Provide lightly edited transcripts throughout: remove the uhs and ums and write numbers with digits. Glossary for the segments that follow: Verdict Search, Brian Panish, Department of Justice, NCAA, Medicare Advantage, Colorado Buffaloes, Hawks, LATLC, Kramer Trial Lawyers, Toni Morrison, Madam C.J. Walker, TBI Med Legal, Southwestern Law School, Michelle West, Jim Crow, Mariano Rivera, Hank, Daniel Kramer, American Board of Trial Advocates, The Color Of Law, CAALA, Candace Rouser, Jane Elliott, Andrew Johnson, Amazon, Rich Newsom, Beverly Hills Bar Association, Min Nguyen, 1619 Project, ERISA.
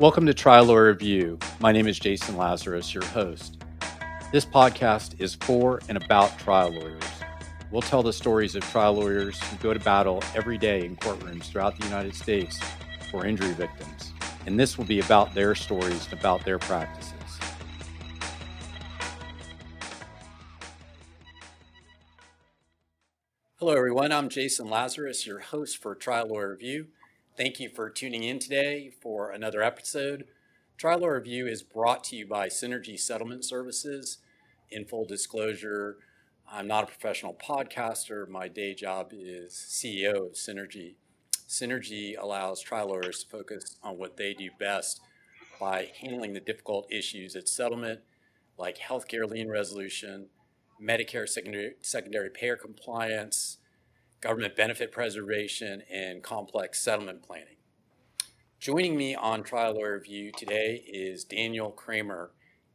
Welcome to Trial Lawyer Review. My name is Jason Lazarus, your host. This podcast is for and about trial lawyers. We'll tell the stories of trial lawyers who go to battle every day in courtrooms throughout the United States for injury victims. And this will be about their stories and about their practices. Hello, everyone. I'm Jason Lazarus, your host for Trial Lawyer Review. Thank you for tuning in today for another episode. Trial Lawyer Review is brought to you by Synergy Settlement Services. In full disclosure, I'm not a professional podcaster. My day job is CEO of Synergy. Synergy allows trial lawyers to focus on what they do best by handling the difficult issues at settlement, like healthcare lien resolution, Medicare secondary payer compliance, government benefit preservation, and complex settlement planning. Joining me on Trial Lawyer Review today is Daniel Kramer,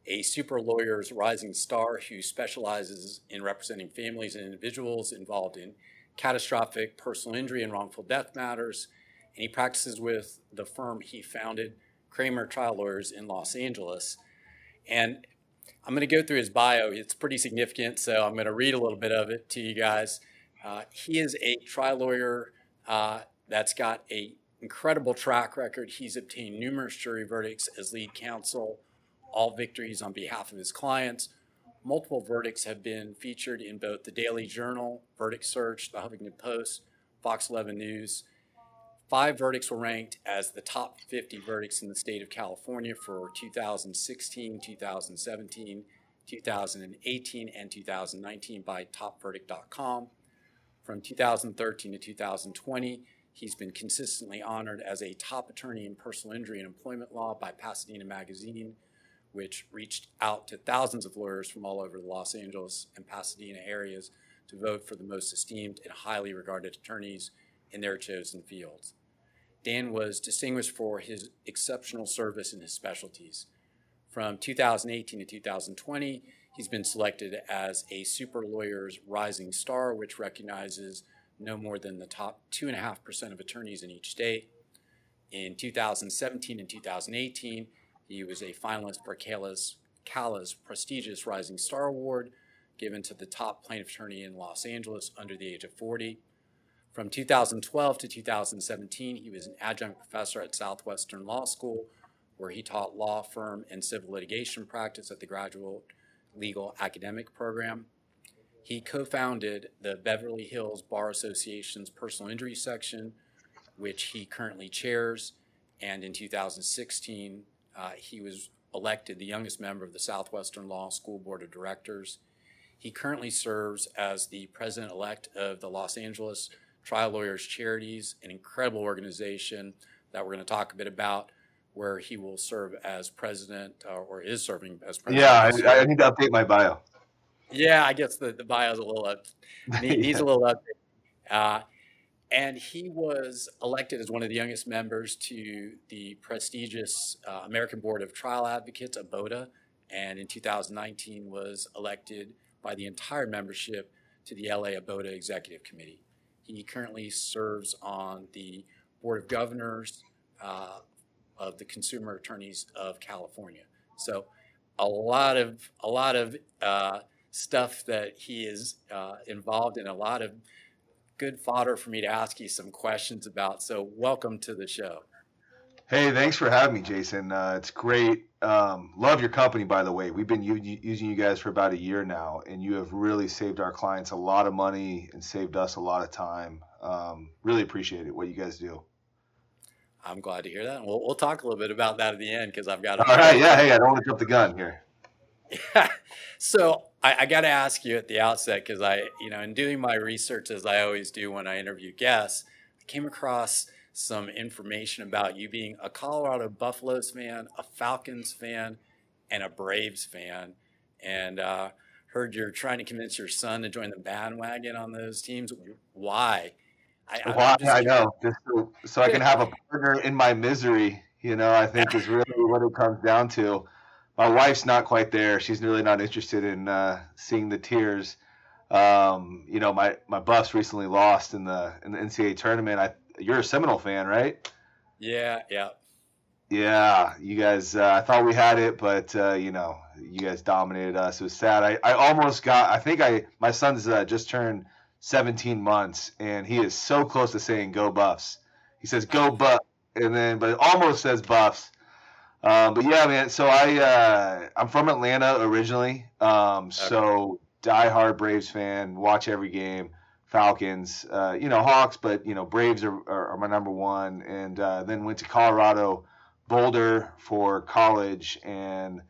a super lawyer's rising star who specializes in representing families and individuals involved in catastrophic personal injury and wrongful death matters, and he practices with the firm he founded, Kramer Trial Lawyers in Los Angeles. And I'm going to go through his bio. It's pretty significant, so I'm going to read a little bit of it to you guys. He is a trial lawyer that's got an incredible track record. He's obtained numerous jury verdicts as lead counsel, all victories on behalf of his clients. Multiple verdicts have been featured in both the Daily Journal, Verdict Search, the Huffington Post, Fox 11 News. 5 verdicts were ranked as the top 50 verdicts in the state of California for 2016, 2017, 2018, and 2019 by topverdict.com. From 2013 to 2020, he's been consistently honored as a top attorney in personal injury and employment law by Pasadena Magazine, which reached out to thousands of lawyers from all over the Los Angeles and Pasadena areas to vote for the most esteemed and highly regarded attorneys in their chosen fields. Dan was distinguished for his exceptional service in his specialties. From 2018 to 2020, he's been selected as a Super Lawyer's Rising Star, which recognizes no more than the top 2.5% of attorneys in each state. In 2017 and 2018, he was a finalist for CAALA's prestigious Rising Star Award, given to the top plaintiff attorney in Los Angeles under the age of 40. From 2012 to 2017, he was an adjunct professor at Southwestern Law School, where he taught law firm and civil litigation practice at the Graduate Legal Academic Program. He co-founded the Beverly Hills Bar Association's Personal Injury Section, which he currently chairs, and in 2016, he was elected the youngest member of the Southwestern Law School Board of Directors. He currently serves as the president-elect of the Los Angeles Trial Lawyers Charities, an incredible organization that we're going to talk a bit about, where he will serve as president or is serving as president. Yeah, I need to update my bio. Yeah, I guess the bio is a little up. He's a little updated. And he was elected as one of the youngest members to the prestigious American Board of Trial Advocates, ABOTA, and in 2019 was elected by the entire membership to the LA ABOTA Executive Committee. He currently serves on the Board of Governors of the Consumer Attorneys of California. So a lot of stuff that he is involved in, a lot of good fodder for me to ask you some questions about. So welcome to the show. Hey, thanks for having me, Jason. It's great. Love your company, by the way. We've been using you guys for about a year now, and you have really saved our clients a lot of money and saved us a lot of time. Really appreciate it, what you guys do. I'm glad to hear that. And we'll talk a little bit about that at the end because I've got all right, yeah, hey, I don't want to jump the gun here. Yeah. So I got to ask you at the outset because in doing my research, as I always do when I interview guests, I came across some information about you being a Colorado Buffaloes fan, a Falcons fan, and a Braves fan. And heard you're trying to convince your son to join the bandwagon on those teams. Why? I know. Just so I can have a partner in my misery, I think is really what it comes down to. My wife's not quite there. She's really not interested in seeing the tears. My Buffs recently lost in the NCAA tournament. You're a Seminole fan, right? Yeah. Yeah, you guys, I thought we had it, but, you know, you guys dominated us. It was sad. I almost got, my son's just turned 17 months, and he is so close to saying go Buffs. He says go Buff, and then, but it almost says Buffs. But yeah, man, so I'm from Atlanta originally. So diehard Braves fan, watch every game. Falcons, you know, Hawks, but, you know, Braves are my number one. And then went to Colorado, Boulder for college, and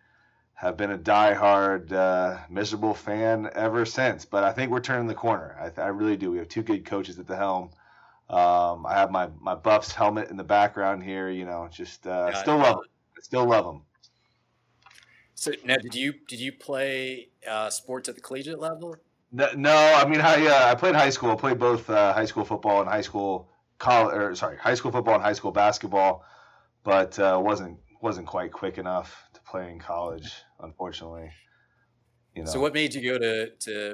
have been a diehard, miserable fan ever since. But I think we're turning the corner. I really do. We have two good coaches at the helm. I have my Buffs helmet in the background here, you know, just still love it. I still love them. So now, did you play sports at the collegiate level? No, I mean, I played high school. I played both high school football and high school football and high school basketball, but wasn't quite quick enough to play in college, unfortunately. You know. So what made you go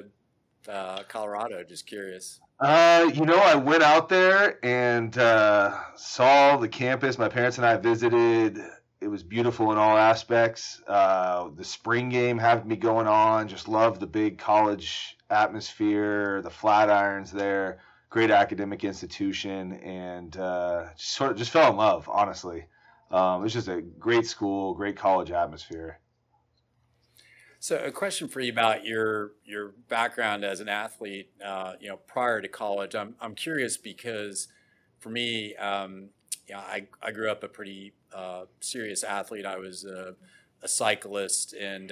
to Colorado? Just curious. You know, I went out there and saw the campus. My parents and I visited. It was beautiful in all aspects. The spring game had me going on. Just loved the big college atmosphere, the Flatirons there, great academic institution, and just fell in love, honestly. It was just a great school, great college atmosphere. So a question for you about your background as an athlete, you know, prior to college. I'm curious because for me, yeah, I grew up a pretty serious athlete. I was a cyclist, and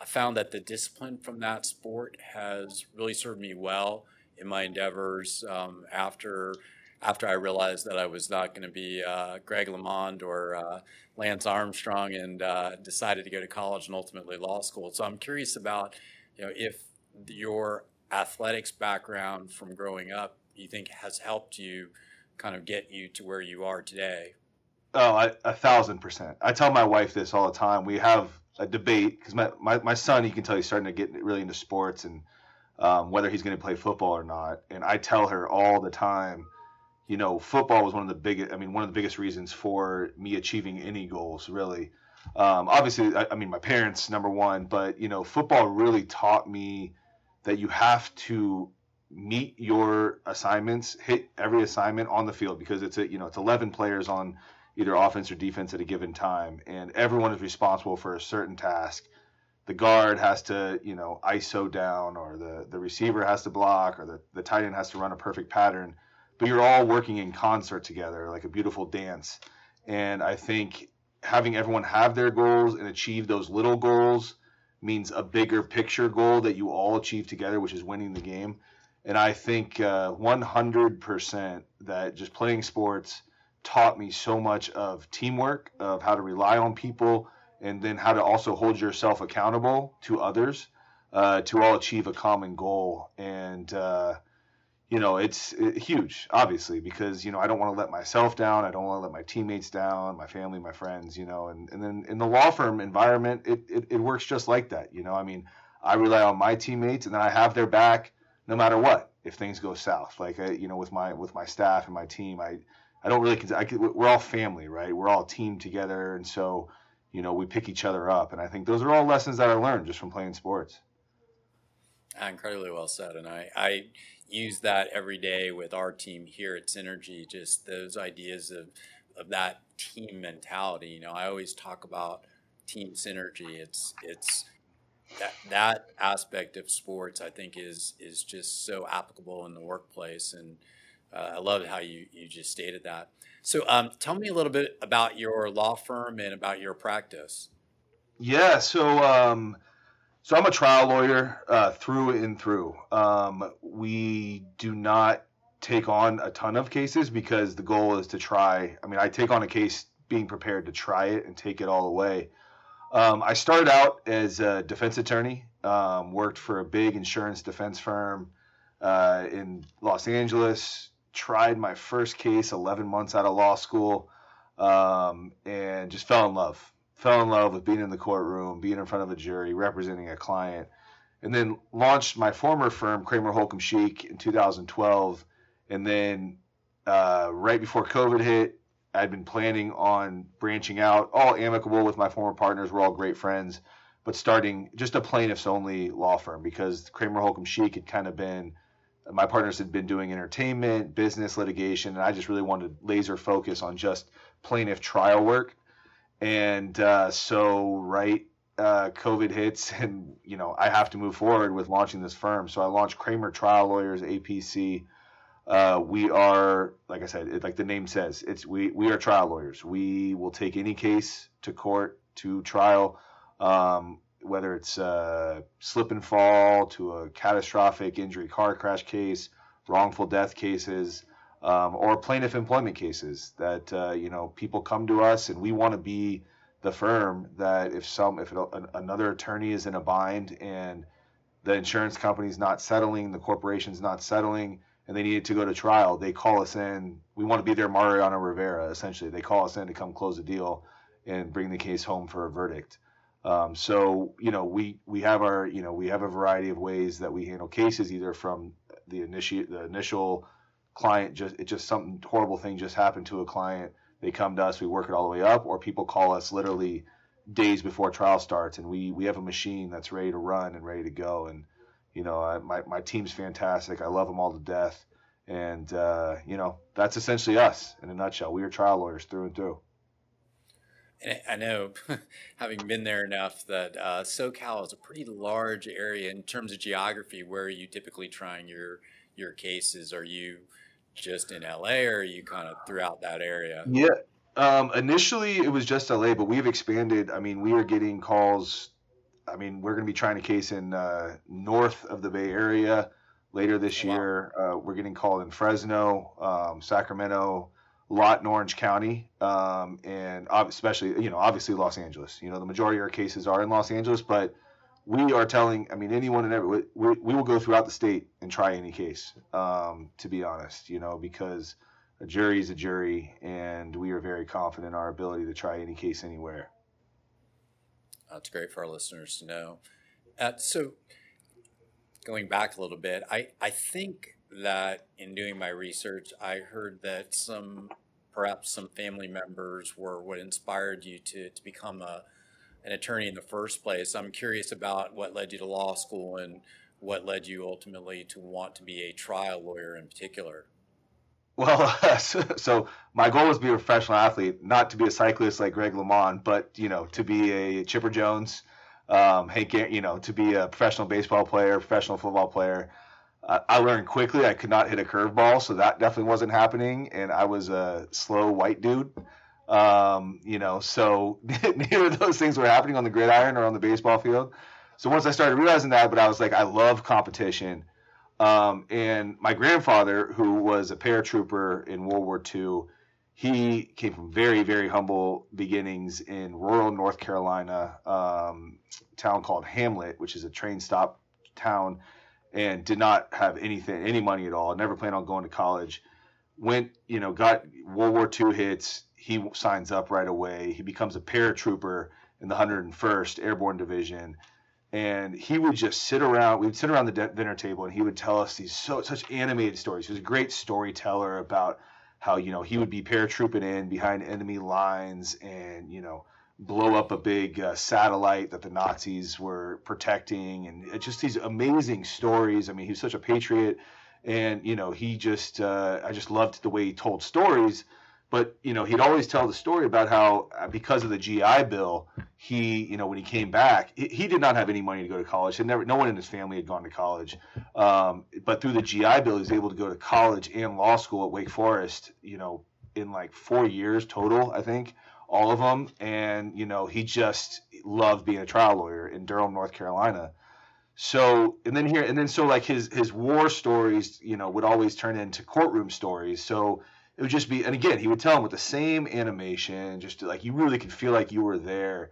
I found that the discipline from that sport has really served me well in my endeavors after I realized that I was not going to be Greg LeMond or Lance Armstrong, and decided to go to college and ultimately law school. So I'm curious about, you know, if your athletics background from growing up, you think has helped you kind of get you to where you are today. Oh, 1,000%. I tell my wife this all the time. We have a debate because my son, you can tell he's starting to get really into sports and whether he's going to play football or not. And I tell her all the time, you know, football was one of the biggest reasons for me achieving any goals, really. Obviously, I mean, my parents, number one, but, you know, football really taught me that you have to meet your assignments, hit every assignment on the field, because it's 11 players on either offense or defense at a given time, and everyone is responsible for a certain task. The guard has to, you know, ISO down, or the receiver has to block, or the tight end has to run a perfect pattern. But you're all working in concert together, like a beautiful dance. And I think having everyone have their goals and achieve those little goals means a bigger picture goal that you all achieve together, which is winning the game. And I think 100% that just playing sports taught me so much of teamwork, of how to rely on people, and then how to also hold yourself accountable to others to all achieve a common goal. And you know, it's huge, obviously, because, you know, I don't want to let myself down. I don't want to let my teammates down, my family, my friends, you know. And then in the law firm environment, it works just like that. You know, I mean, I rely on my teammates, and then I have their back no matter what, if things go south. Like, you know, with my staff and my team, I don't really we're all family, right? We're all team together. And so, you know, we pick each other up. And I think those are all lessons that I learned just from playing sports. Incredibly well said. And I use that every day with our team here at Synergy, just those ideas of that team mentality. You know, I always talk about team synergy. It's that aspect of sports, I think, is just so applicable in the workplace. And I love how you just stated that. So tell me a little bit about your law firm and about your practice. Yeah, so I'm a trial lawyer through and through. We do not take on a ton of cases because the goal is to try. I mean, I take on a case being prepared to try it and take it all away. I started out as a defense attorney, worked for a big insurance defense firm in Los Angeles, tried my first case 11 months out of law school, and just fell in love. Fell in love with being in the courtroom, being in front of a jury, representing a client, and then launched my former firm, Kramer Holcomb Sheik, in 2012. And then right before COVID hit, I'd been planning on branching out, all amicable with my former partners. We're all great friends, but starting just a plaintiffs only law firm, because Kramer Holcomb Sheik had kind of been, my partners had been doing entertainment, business, litigation, and I just really wanted to laser focus on just plaintiff trial work. And so COVID hits, and you know, I have to move forward with launching this firm. So I launched Kramer Trial Lawyers, APC. We are, like I said, like the name says, we are trial lawyers. We will take any case to court, to trial, whether it's a slip and fall to a catastrophic injury car crash case, wrongful death cases, or plaintiff employment cases that, you know, people come to us, and we want to be the firm that if another attorney is in a bind and the insurance company's not settling, the corporation's not settling, and they needed to go to trial, they call us in. We want to be their Mariano Rivera, essentially. They call us in to come close the deal and bring the case home for a verdict. So, you know, we have a variety of ways that we handle cases, either from the initial client, something horrible thing just happened to a client. They come to us, we work it all the way up, or people call us literally days before trial starts, and we have a machine that's ready to run and ready to go. And, you know, my team's fantastic. I love them all to death. And, you know, that's essentially us in a nutshell. We are trial lawyers through and through. And I know, having been there enough, that SoCal is a pretty large area in terms of geography. Where are you typically trying your cases? Are you just in LA, or are you kind of throughout that area? Yeah. Initially, it was just LA, but we've expanded. I mean, we are getting calls. I mean, we're going to be trying a case in north of the Bay Area later this year. We're getting called in Fresno, Sacramento, a lot in Orange County, and especially, you know, obviously Los Angeles. You know, the majority of our cases are in Los Angeles, but we are telling, I mean, anyone and everyone, we will go throughout the state and try any case, to be honest, you know, because a jury is a jury, and we are very confident in our ability to try any case anywhere. That's great for our listeners to know. So going back a little bit, I think that in doing my research, I heard that perhaps some family members were what inspired you to become an attorney in the first place. I'm curious about what led you to law school and what led you ultimately to want to be a trial lawyer in particular. Well, so my goal was to be a professional athlete, not to be a cyclist like Greg LeMond, but, you know, to be a Chipper Jones, Hank, you know, to be a professional baseball player, professional football player. I learned quickly I could not hit a curveball, so that definitely wasn't happening, and I was a slow white dude, you know, so neither of those things were happening on the gridiron or on the baseball field. So once I started realizing that, but I was like, I love competition. And my grandfather, who was a paratrooper in World War II, he came from very, very humble beginnings in rural North Carolina, town called Hamlet, which is a train stop town, and did not have any money at all. Never planned on going to college. Went, you know, got World War II hits. He signs up right away. He becomes a paratrooper in the 101st Airborne Division. And he would just sit around. We'd sit around the dinner table, and he would tell us these such animated stories. He was a great storyteller about how, you know, he would be paratrooping in behind enemy lines and, you know, blow up a big satellite that the Nazis were protecting, and just these amazing stories. I mean, he was such a patriot, and, you know, he just I just loved the way he told stories. But, you know, he'd always tell the story about how, because of the GI Bill, he, you know, when he came back, he did not have any money to go to college. No one in his family had gone to college. But through the GI Bill, he was able to go to college and law school at Wake Forest, you know, in like 4 years total, I think, all of them. And, you know, he just loved being a trial lawyer in Durham, North Carolina. So, so like his war stories, you know, would always turn into courtroom stories. So it would just be, and again, he would tell them with the same animation, just to, like, you really could feel like you were there.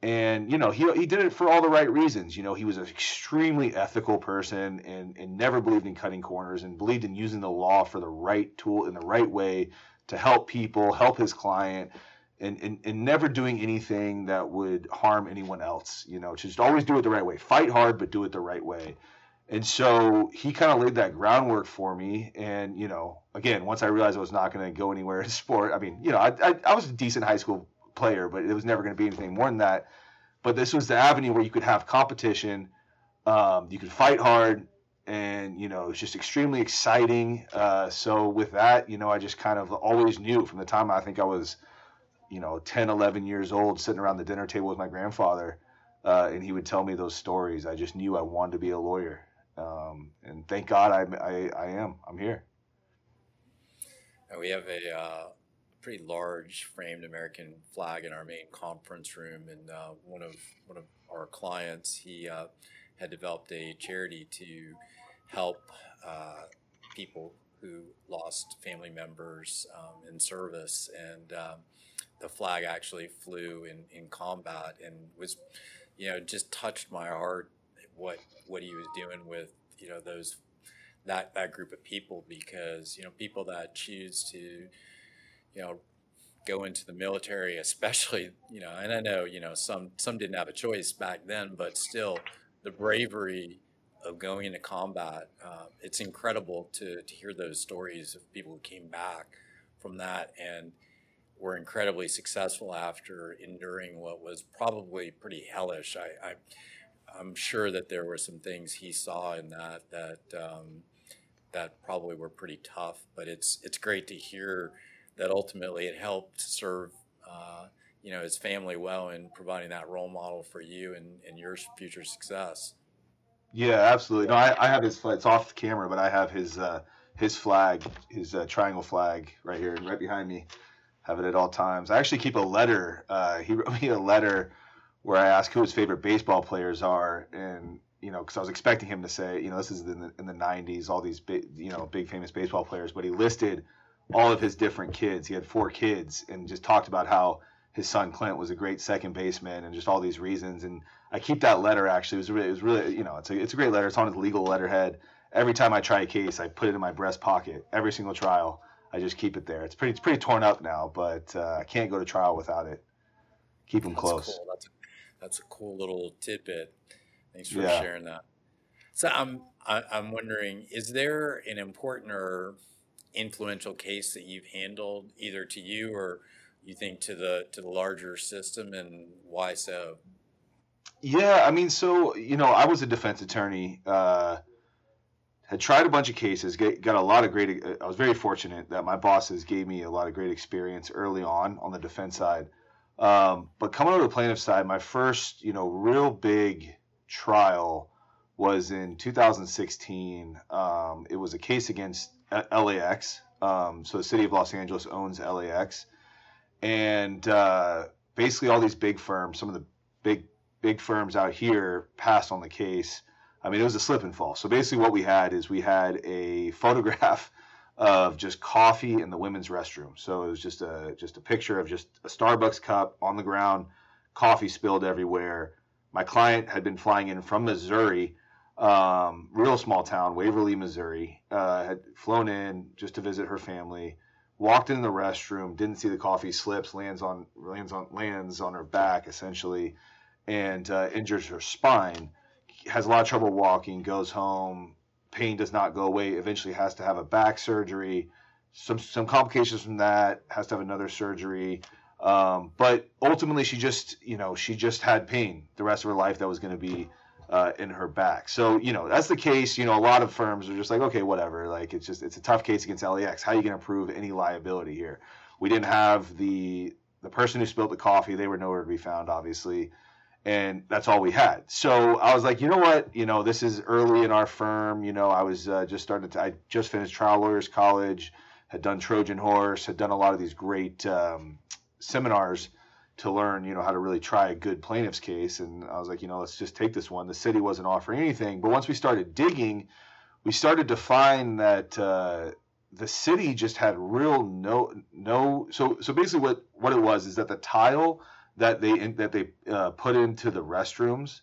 And, you know, he did it for all the right reasons. You know, he was an extremely ethical person and never believed in cutting corners, and believed in using the law for the right tool in the right way to help people, help his client, and never doing anything that would harm anyone else. You know, just always do it the right way. Fight hard, but do it the right way. And so he kind of laid that groundwork for me. And, you know, again, once I realized I was not going to go anywhere in sport, I mean, you know, I was a decent high school player, but it was never going to be anything more than that. But this was the avenue where you could have competition. You could fight hard, and, you know, it's just extremely exciting. So with that, you know, I just kind of always knew from the time I think I was, you know, 10, 11 years old, sitting around the dinner table with my grandfather, and he would tell me those stories. I just knew I wanted to be a lawyer. And thank God I am. I'm here. And we have a pretty large framed American flag in our main conference room, and one of our clients, he had developed a charity to help people who lost family members in service, and the flag actually flew in combat, and was, you know, just touched my heart what he was doing with, you know, those that group of people, because, you know, people that choose to, you know, go into the military, especially, you know, and I know, you know, some didn't have a choice back then, but still the bravery of going into combat, it's incredible to hear those stories of people who came back from that and were incredibly successful after enduring what was probably pretty hellish. I'm sure that there were some things he saw in that probably were pretty tough, but it's great to hear that ultimately it helped serve, you know, his family well in providing that role model for you and your future success. Yeah, absolutely. No, I have his flag. It's off camera, but I have his flag, his triangle flag right here, right behind me. Have it at all times. I actually keep a letter. He wrote me a letter where I asked who his favorite baseball players are, and, you know, because I was expecting him to say, you know, this is in the 90s, all these big, you know, big famous baseball players, but he listed all of his different kids. He had 4 kids, and just talked about how his son Clint was a great second baseman, and just all these reasons. And I keep that letter. Actually, it was really, you know, it's a great letter. It's on his legal letterhead. Every time I try a case, I put it in my breast pocket. Every single trial, I just keep it there. It's pretty torn up now, but I can't go to trial without it. Keep them close. Cool. That's a cool little tidbit. Thanks for sharing that. So I'm wondering, is there an important or influential case that you've handled, either to you or you think to the larger system, and why so? Yeah, I mean, so, you know, I was a defense attorney, had tried a bunch of cases, got a lot of great. I was very fortunate that my bosses gave me a lot of great experience early on the defense side. But coming over to the plaintiff side, my first, you know, real big trial was in 2016. It was a case against LAX. So the city of Los Angeles owns LAX, and basically all these big firms, some of the big firms out here, passed on the case. I mean, it was a slip and fall. So basically what we had a photograph of just coffee in the women's restroom. So it was just a picture of just a Starbucks cup on the ground, coffee spilled everywhere. My client had been flying in from Missouri, real small town, Waverly, Missouri, had flown in just to visit her family, walked in the restroom, didn't see the coffee, slips, lands on her back essentially, and injures her spine, has a lot of trouble walking, goes home. Pain does not go away. Eventually has to have a back surgery, some complications from that, has to have another surgery. But ultimately she just had pain the rest of her life that was going to be in her back. So, you know, that's the case. You know, a lot of firms are just like, okay, whatever. Like, it's a tough case against LAX. How are you going to prove any liability here? We didn't have the person who spilled the coffee. They were nowhere to be found, obviously. And that's all we had. So I was like, you know what? You know, this is early in our firm. You know, I was I just finished Trial Lawyers College, had done Trojan Horse, had done a lot of these great seminars to learn, you know, how to really try a good plaintiff's case. And I was like, you know, let's just take this one. The city wasn't offering anything. But once we started digging, we started to find that the city just had real no. So basically what it was is that the tile that they put into the restrooms,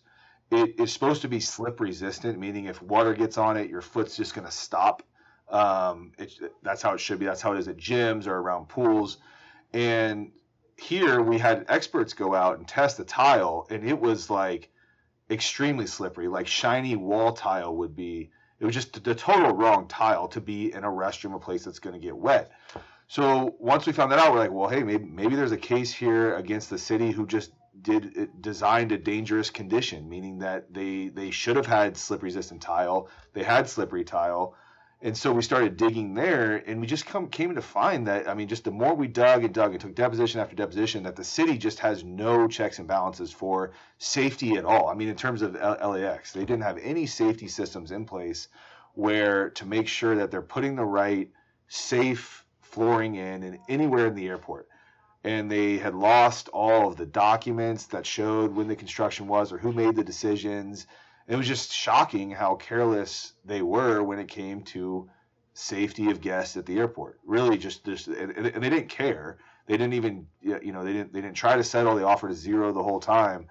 it is supposed to be slip resistant, meaning if water gets on it, your foot's just going to stop. That's how it should be. That's how it is at gyms or around pools. And here we had experts go out and test the tile, and it was like extremely slippery, like shiny wall tile would be. It was just the total wrong tile to be in a restroom, a place that's going to get wet. So once we found that out, we're like, well, hey, maybe there's a case here against the city who just designed a dangerous condition, meaning that they should have had slip-resistant tile. They had slippery tile. And so we started digging there, and we just came to find that, I mean, just the more we dug and took deposition after deposition, that the city just has no checks and balances for safety at all. I mean, in terms of LAX, they didn't have any safety systems in place where to make sure that they're putting the right safe flooring in and anywhere in the airport. And they had lost all of the documents that showed when the construction was or who made the decisions. It was just shocking how careless they were when it came to safety of guests at the airport. Really, and they didn't care. They didn't even, you know, they didn't try to settle. They offered a zero the whole time.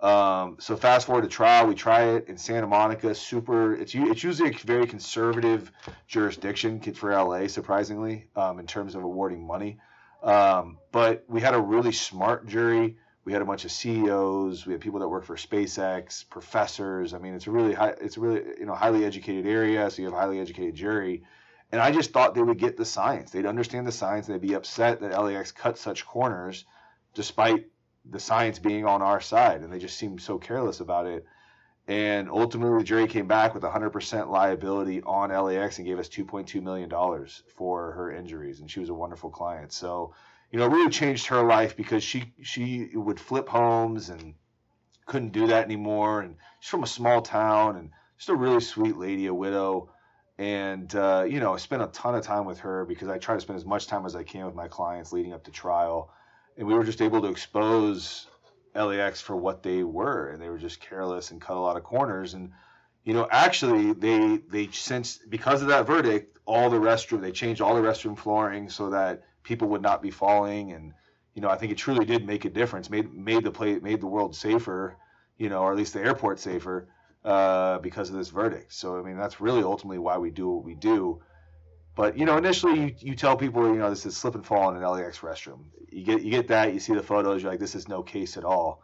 So fast forward to trial. We try it in Santa Monica. It's usually a very conservative jurisdiction for LA, surprisingly, in terms of awarding money. But we had a really smart jury. We had a bunch of CEOs. We had people that work for SpaceX, professors. I mean, it's a really highly educated area. So you have a highly educated jury, and I just thought they would get the science. They'd understand the science, and they'd be upset that LAX cut such corners, despite the science being on our side. And they just seemed so careless about it. And ultimately, the jury came back with 100% liability on LAX and gave us $2.2 million for her injuries. And she was a wonderful client. So, you know, it really changed her life because she would flip homes and couldn't do that anymore. And she's from a small town and just a really sweet lady, a widow. And, you know, I spent a ton of time with her because I try to spend as much time as I can with my clients leading up to trial. And we were just able to expose LAX for what they were. And they were just careless and cut a lot of corners. And, you know, actually, they since, because of that verdict, they changed all the restroom flooring so that people would not be falling, and you know, I think it truly did make a difference. Made the world safer, you know, or at least the airport safer because of this verdict. So I mean, that's really ultimately why we do what we do. But you know, initially you tell people, you know, this is slip and fall in an LAX restroom. You get that, you see the photos, you're like, this is no case at all.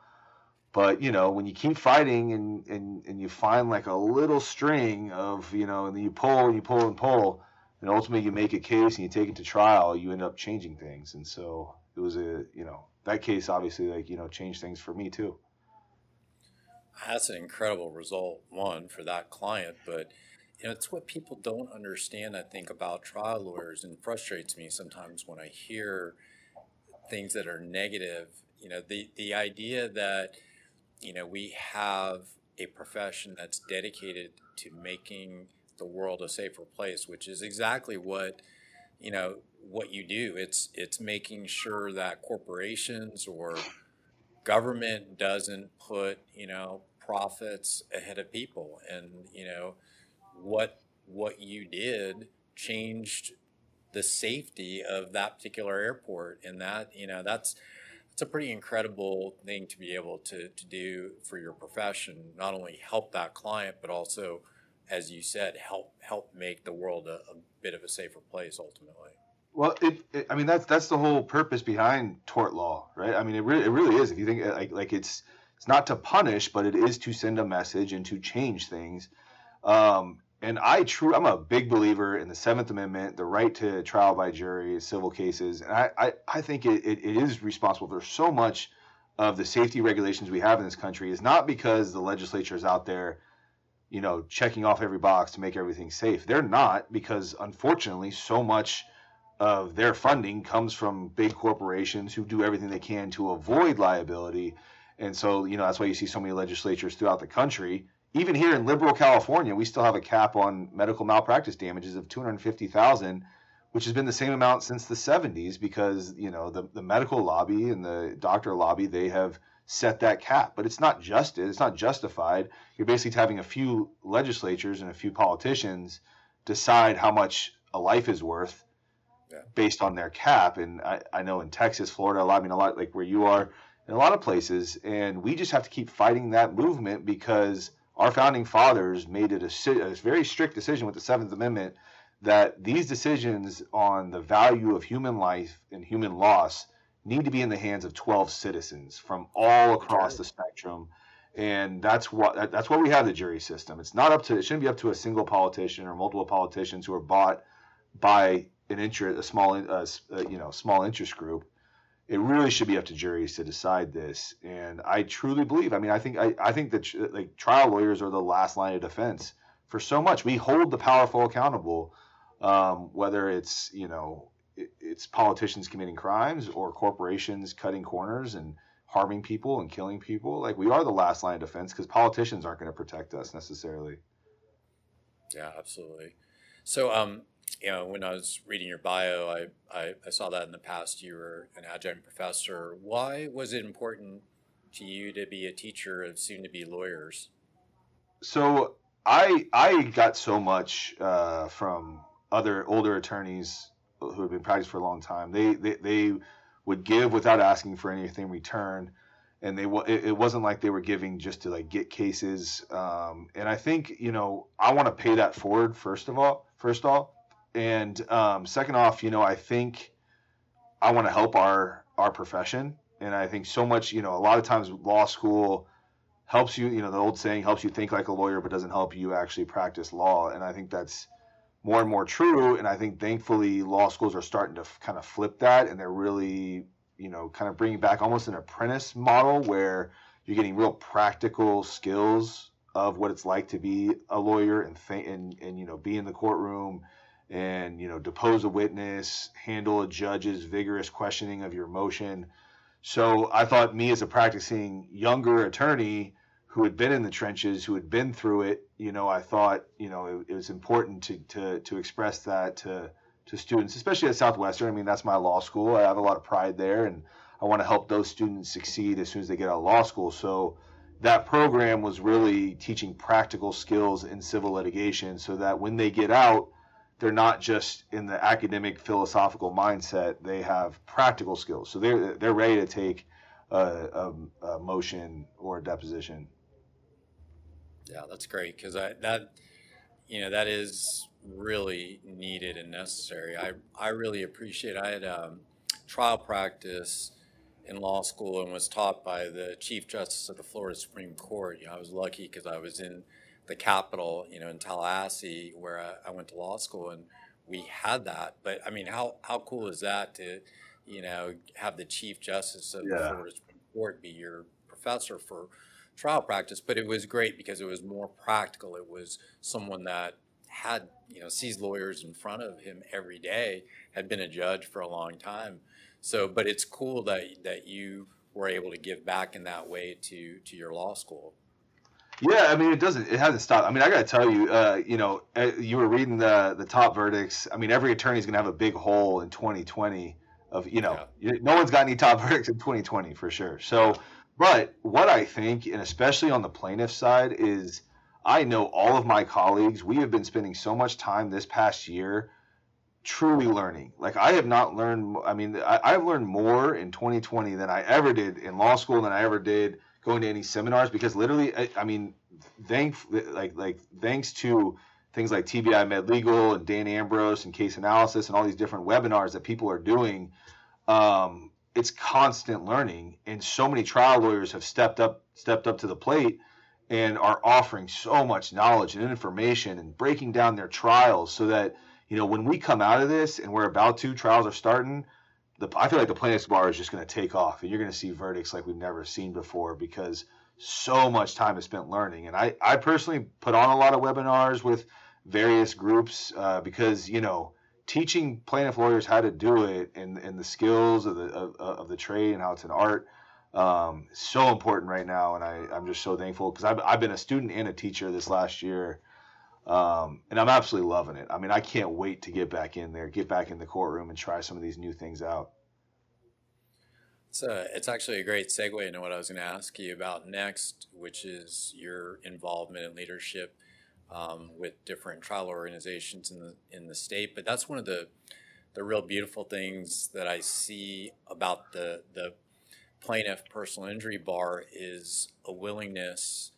But you know, when you keep fighting and you find like a little string of, you know, and then you pull. And ultimately, you make a case and you take it to trial. You end up changing things, and so it was that case obviously changed things for me too. That's an incredible result, one for that client, but you know, it's what people don't understand, I think, about trial lawyers, and frustrates me sometimes when I hear things that are negative. You know, the idea that, you know, we have a profession that's dedicated to making the world a safer place, which is exactly what you do. It's making sure that corporations or government doesn't put, you know, profits ahead of people. And, you know, what you did changed the safety of that particular airport. And that, you know, that's a pretty incredible thing to be able to do for your profession, not only help that client, but also, as you said, help make the world a bit of a safer place ultimately. Well, that's the whole purpose behind tort law, right? I mean, it really is. If you think like it's not to punish, but it is to send a message and to change things. And I'm a big believer in the 7th Amendment, the right to trial by jury, civil cases. And I think it is responsible. There's so much of the safety regulations we have in this country is not because the legislature is out there, you know, checking off every box to make everything safe. They're not, because unfortunately so much of their funding comes from big corporations who do everything they can to avoid liability. And so, you know, that's why you see so many legislatures throughout the country. Even here in liberal California, we still have a cap on medical malpractice damages of $250,000, which has been the same amount since the 70s, because, you know, the medical lobby and the doctor lobby, they have set that cap. But it's not justified. You're basically having a few legislatures and a few politicians decide how much a life is worth based on their cap. And I know in Texas, Florida, a lot like where you are, in a lot of places. And we just have to keep fighting that movement because our founding fathers made it a very strict decision with the 7th Amendment that these decisions on the value of human life and human loss need to be in the hands of 12 citizens from all across the spectrum. And that's what we have the jury system. It's not up to, it shouldn't be up to a single politician or multiple politicians who are bought by an interest, a small interest group. It really should be up to juries to decide this. And I truly believe, I think that like trial lawyers are the last line of defense for so much. We hold the powerful accountable, whether it's, you know, it's politicians committing crimes or corporations cutting corners and harming people and killing people. Like, we are the last line of defense because politicians aren't going to protect us necessarily. Yeah, absolutely. So, you know, when I was reading your bio, I saw that in the past you were an adjunct professor. Why was it important to you to be a teacher of soon-to-be lawyers? So I got so much from other older attorneys who had been practicing for a long time. They would give without asking for anything in return, and it wasn't like they were giving just to like get cases. And I think, you know, I want to pay that forward first of all. And second off, you know, I think I want to help our profession. And I think so much, you know, a lot of times law school helps you, you know, the old saying helps you think like a lawyer, but doesn't help you actually practice law. And I think that's more and more true. And I think thankfully law schools are starting to kind of flip that. And they're really, you know, kind of bringing back almost an apprentice model where you're getting real practical skills of what it's like to be a lawyer and you know, be in the courtroom and, you know, depose a witness, handle a judge's vigorous questioning of your motion. So I thought, me as a practicing younger attorney who had been in the trenches, who had been through it, you know, I thought, you know, it was important to express that to students, especially at Southwestern. I mean, that's my law school. I have a lot of pride there, and I want to help those students succeed as soon as they get out of law school. So that program was really teaching practical skills in civil litigation so that when they get out, they're not just in the academic philosophical mindset. They have practical skills, so they're ready to take a motion or a deposition. Yeah, that's great, because that is really needed and necessary. I really appreciate. I had trial practice in law school and was taught by the Chief Justice of the Florida Supreme Court. You know, I was lucky because I was in the capital, you know, in Tallahassee, where I went to law school, and we had that. But I mean, how cool is that to, you know, have the Chief Justice of the Florida Supreme Court be your professor for trial practice? But it was great because it was more practical. It was someone that had, you know, sees lawyers in front of him every day, had been a judge for a long time. So, but it's cool that you were able to give back in that way to your law school. Yeah, I mean, it hasn't stopped. I mean, I got to tell you, you know, you were reading the top verdicts. I mean, every attorney's going to have a big hole in 2020 of, you know, no one's got any top verdicts in 2020 for sure. So, but what I think, and especially on the plaintiff side, is I know all of my colleagues, we have been spending so much time this past year truly learning. Like, I have not learned, I mean, I've learned more in 2020 than I ever did in law school, than I ever did going to any seminars, because literally, thanks to things like TBI Med Legal and Dan Ambrose and Case Analysis and all these different webinars that people are doing, it's constant learning. And so many trial lawyers have stepped up to the plate and are offering so much knowledge and information and breaking down their trials so that, you know, when we come out of this, and we're about to, trials are starting, I feel like the plaintiff's bar is just going to take off, and you're going to see verdicts like we've never seen before, because so much time is spent learning. And I personally put on a lot of webinars with various groups because, you know, teaching plaintiff lawyers how to do it and the skills of the trade and how it's an art is so important right now. And I'm just so thankful, because I've been a student and a teacher this last year. And I'm absolutely loving it. I mean, I can't wait to get back in there, get back in the courtroom, and try some of these new things out. It's actually a great segue into what I was going to ask you about next, which is your involvement and leadership with different trial organizations in the state. But that's one of the real beautiful things that I see about the plaintiff personal injury bar is a willingness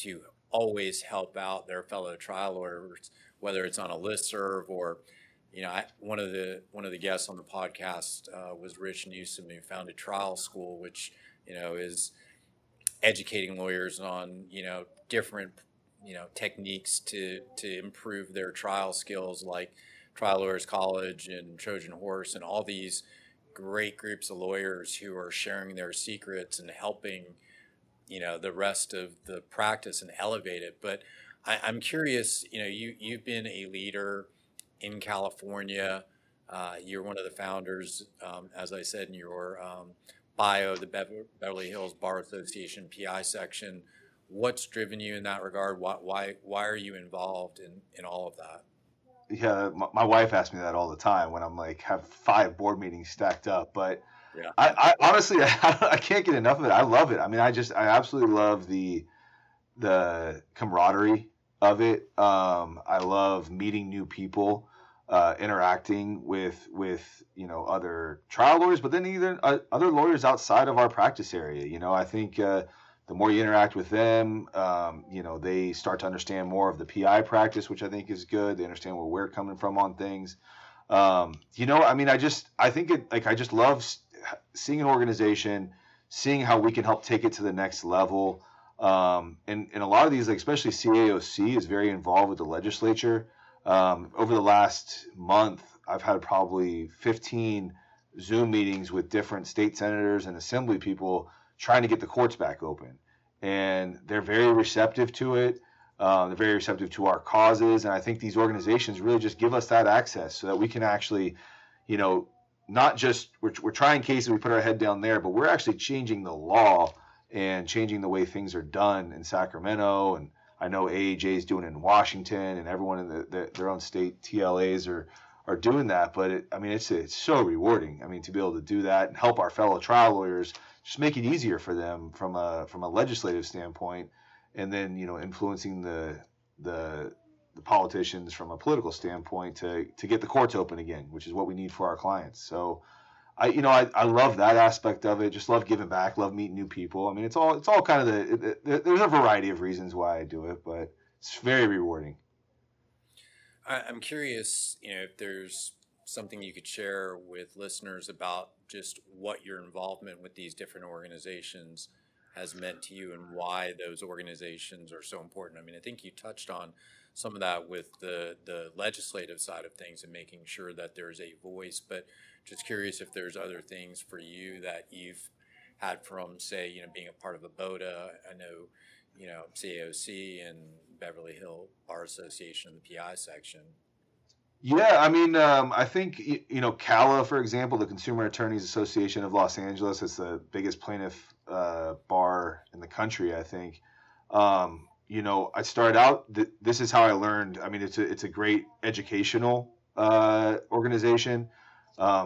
to always help out their fellow trial lawyers, whether it's on a listserv or, you know, one of the guests on the podcast was Rich Newsom, who founded Trial School, which, you know, is educating lawyers on, different, techniques to improve their trial skills, like Trial Lawyers College and Trojan Horse and all these great groups of lawyers who are sharing their secrets and helping, the rest of the practice and elevate it. But I'm curious, you've been a leader in California. You're one of the founders, as I said in your bio, the Beverly Hills Bar Association PI section. What's driven you in that regard? Why are you involved in all of that? Yeah, my wife asks me that all the time when I'm like have 5 board meetings stacked up. But yeah. I honestly, I can't get enough of it. I love it. I mean, I absolutely love the camaraderie of it. I love meeting new people, interacting with other trial lawyers, but then other lawyers outside of our practice area. I think the more you interact with them, they start to understand more of the PI practice, which I think is good. They understand where we're coming from on things. I just love seeing an organization, seeing how we can help take it to the next level. And a lot of these, like especially CAOC, is very involved with the legislature. Over the last month, I've had probably 15 Zoom meetings with different state senators and assembly people trying to get the courts back open. And they're very receptive to it. They're very receptive to our causes. And I think these organizations really just give us that access so that we can actually, not just we're trying cases, we put our head down there, but we're actually changing the law and changing the way things are done in Sacramento. And I know AAJ is doing it in Washington, and everyone in their own state TLAs are doing that. But it's so rewarding. I mean, to be able to do that and help our fellow trial lawyers, just make it easier for them from a legislative standpoint, and then influencing the politicians from a political standpoint to get the courts open again, which is what we need for our clients. So, I love that aspect of it. Just love giving back, love meeting new people. I mean, it's all kind of there's a variety of reasons why I do it, but it's very rewarding. I'm curious, if there's something you could share with listeners about just what your involvement with these different organizations has meant to you and why those organizations are so important. I mean, I think you touched on some of that with the legislative side of things and making sure that there's a voice, but just curious if there's other things for you that you've had from, say, being a part of ABOTA. I know, CAOC and Beverly Hill Bar Association and the PI section. Yeah, I mean, I think, CAALA, for example, the Consumer Attorneys Association of Los Angeles, is the biggest plaintiff bar in the country, I think. I started out, this is how I learned. I mean, it's a great educational organization.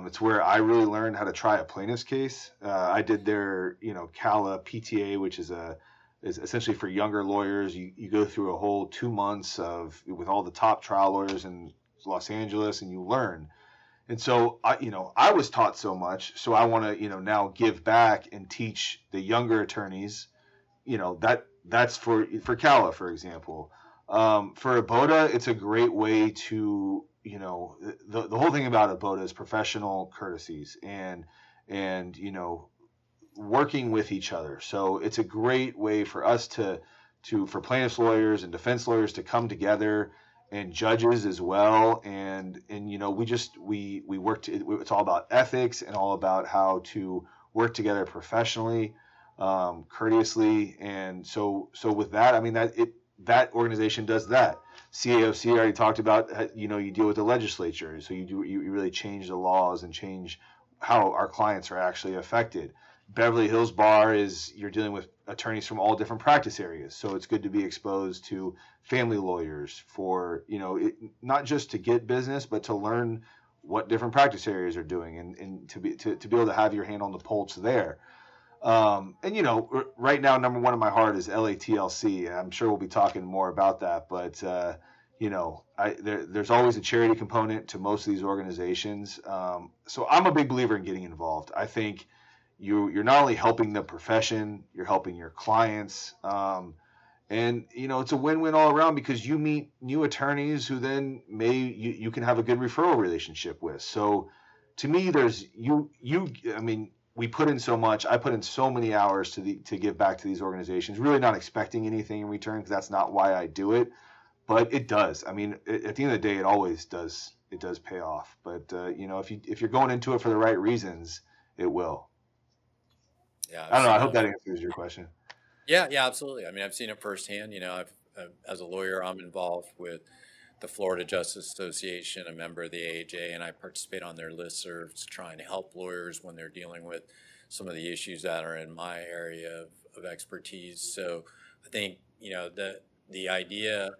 It's where I really learned how to try a plaintiff's case. I did their, CAALA PTA, which is essentially for younger lawyers. You go through a whole 2 months with all the top trial lawyers in Los Angeles, and you learn. And so I was taught so much, so I want to now give back and teach the younger attorneys. That's for CAALA, for example. For ABOTA, it's a great way to the whole thing about ABOTA is professional courtesies and working with each other. So it's a great way for us for plaintiffs lawyers and defense lawyers to come together, and judges as well, and we worked. It's all about ethics and all about how to work together professionally, courteously, and so with that, I mean that organization does that. CAOC, I already talked about. You deal with the legislature, so you really change the laws and change how our clients are actually affected. Beverly Hills Bar is you're dealing with attorneys from all different practice areas. So it's good to be exposed to family lawyers for, not just to get business, but to learn what different practice areas are doing and to be able to have your hand on the pulse there. Right now, number one in my heart is LATLC. And I'm sure we'll be talking more about that, but, there's always a charity component to most of these organizations. So I'm a big believer in getting involved. I think, You're not only helping the profession, you're helping your clients. It's a win-win all around because you meet new attorneys who then you can have a good referral relationship with. So to me, we put in so much. I put in so many hours to give back to these organizations, really not expecting anything in return, because that's not why I do it. But it does. I mean, at the end of the day, it always does. It does pay off. But, you know, if you're going into it for the right reasons, it will. Yeah, I don't know. I hope that answers your question. Yeah, absolutely. I mean, I've seen it firsthand. You know, as a lawyer, I'm involved with the Florida Justice Association, a member of the AAJ, and I participate on their listservs trying to help lawyers when they're dealing with some of the issues that are in my area of expertise. So I think, you know, the idea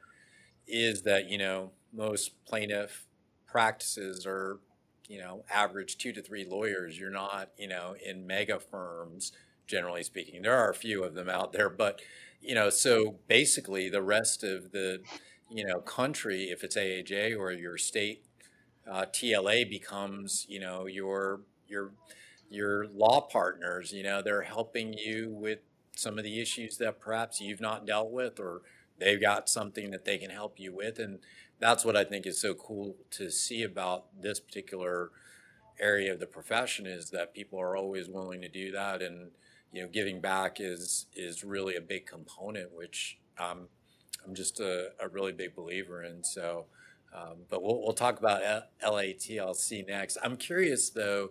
is that, you know, most plaintiff practices are, you know, average 2 to 3 lawyers. You're not, you know, in mega firms, generally speaking. There are a few of them out there, but, you know, so basically the rest of the, you know, country, if it's AAJ or your state, TLA becomes, you know, your law partners. You know, they're helping you with some of the issues that perhaps you've not dealt with, or they've got something that they can help you with. And that's what I think is so cool to see about this particular area of the profession, is that people are always willing to do that. And, you know, giving back is really a big component, which, I'm just a really big believer in. So, but we'll talk about LATLC next. I'm curious, though,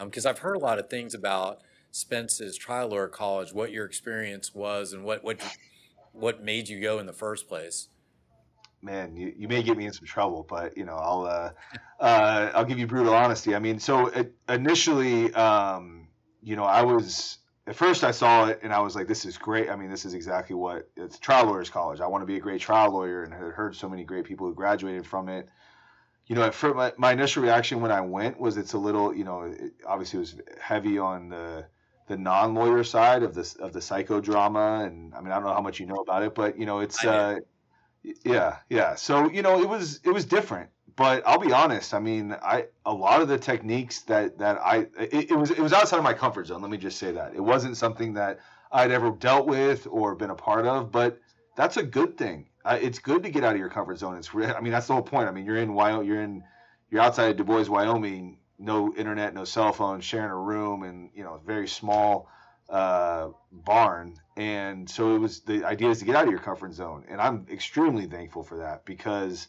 because I've heard a lot of things about Spence's Trial Lawyer College, what your experience was and what made you go in the first place. Man, you may get me in some trouble, but, you know, I'll give you brutal honesty. I mean, so initially, you know, at first I saw it and I was like, this is great. I mean, this is exactly what it's Trial Lawyers College. I want to be a great trial lawyer, and I had heard so many great people who graduated from it. You know, at first, my initial reaction when I went was, it's a little, you know, it obviously was heavy on the non-lawyer side of the psychodrama. And I mean, I don't know how much you know about it, but, you know, it's, yeah. So, you know, it was different, but I'll be honest. I mean, a lot of the techniques it was outside of my comfort zone. Let me just say that it wasn't something that I'd ever dealt with or been a part of, but that's a good thing. It's good to get out of your comfort zone. I mean, that's the whole point. I mean, you're in Wyoming, you're outside of Du Bois, Wyoming, no internet, no cell phone, sharing a room, and, you know, a very small, barn. And so it was, the idea is to get out of your comfort zone. And I'm extremely thankful for that, because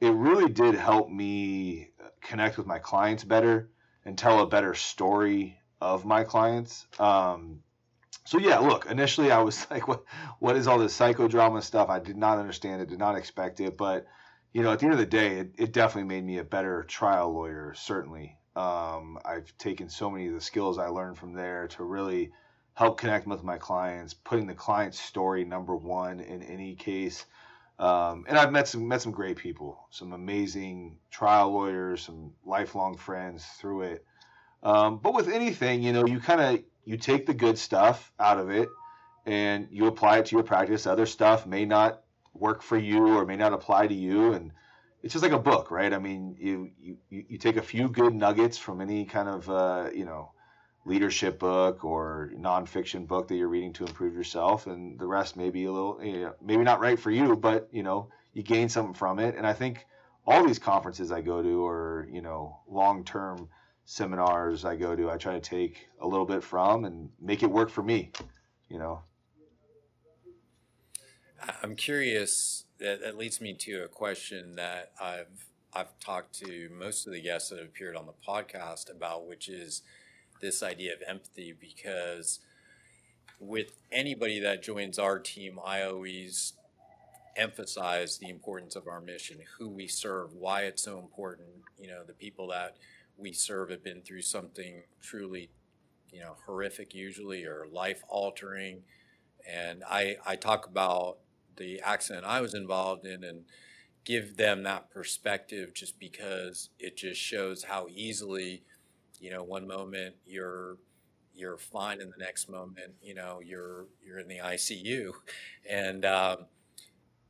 it really did help me connect with my clients better and tell a better story of my clients. So yeah, look, initially I was like, what is all this psychodrama stuff? I did not understand it, did not expect it. But, you know, at the end of the day, it definitely made me a better trial lawyer, certainly. I've taken so many of the skills I learned from there to really help connect with my clients, putting the client's story number one in any case. And I've met some great people, some amazing trial lawyers, some lifelong friends through it. But with anything, you know, you take the good stuff out of it and you apply it to your practice. Other stuff may not work for you or may not apply to you. And it's just like a book, right? I mean, you take a few good nuggets from any kind of, you know, leadership book or nonfiction book that you're reading to improve yourself, and the rest may be a little, you know, maybe not right for you, but, you know, you gain something from it. And I think all these conferences I go to, or, you know, long-term seminars I go to, I try to take a little bit from and make it work for me, you know. I'm curious, that leads me to a question that I've talked to most of the guests that have appeared on the podcast about, which is this idea of empathy, because with anybody that joins our team, I always emphasize the importance of our mission, who we serve, why it's so important. You know, the people that we serve have been through something truly, you know, horrific usually, or life altering. And I talk about the accident I was involved in and give them that perspective, just because it just shows how easily, you know, one moment you're fine, and the next moment, you know, you're in the ICU. And,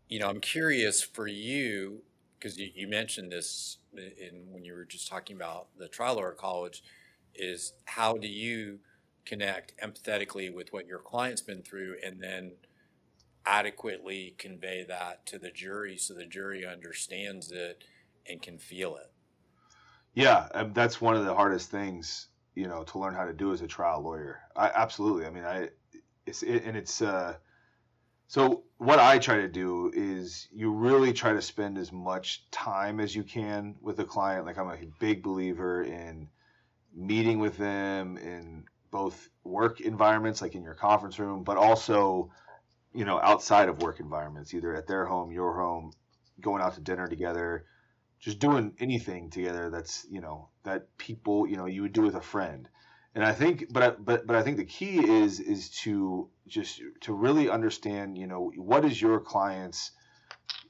you know, I'm curious for you, because you mentioned this when you were just talking about the Trial Lawyer College, is how do you connect empathetically with what your client's been through and then adequately convey that to the jury so the jury understands it and can feel it? Yeah, that's one of the hardest things you know, to learn how to do as a trial lawyer. Absolutely. I mean, so what I try to do is you really try to spend as much time as you can with a client. Like, I'm a big believer in meeting with them in both work environments, like in your conference room, but also, you know, outside of work environments, either at their home, your home, going out to dinner together, just doing anything together that's, you know, that people, you know, you would do with a friend. And I think, but I think the key is to just to really understand, you know, what is your client's,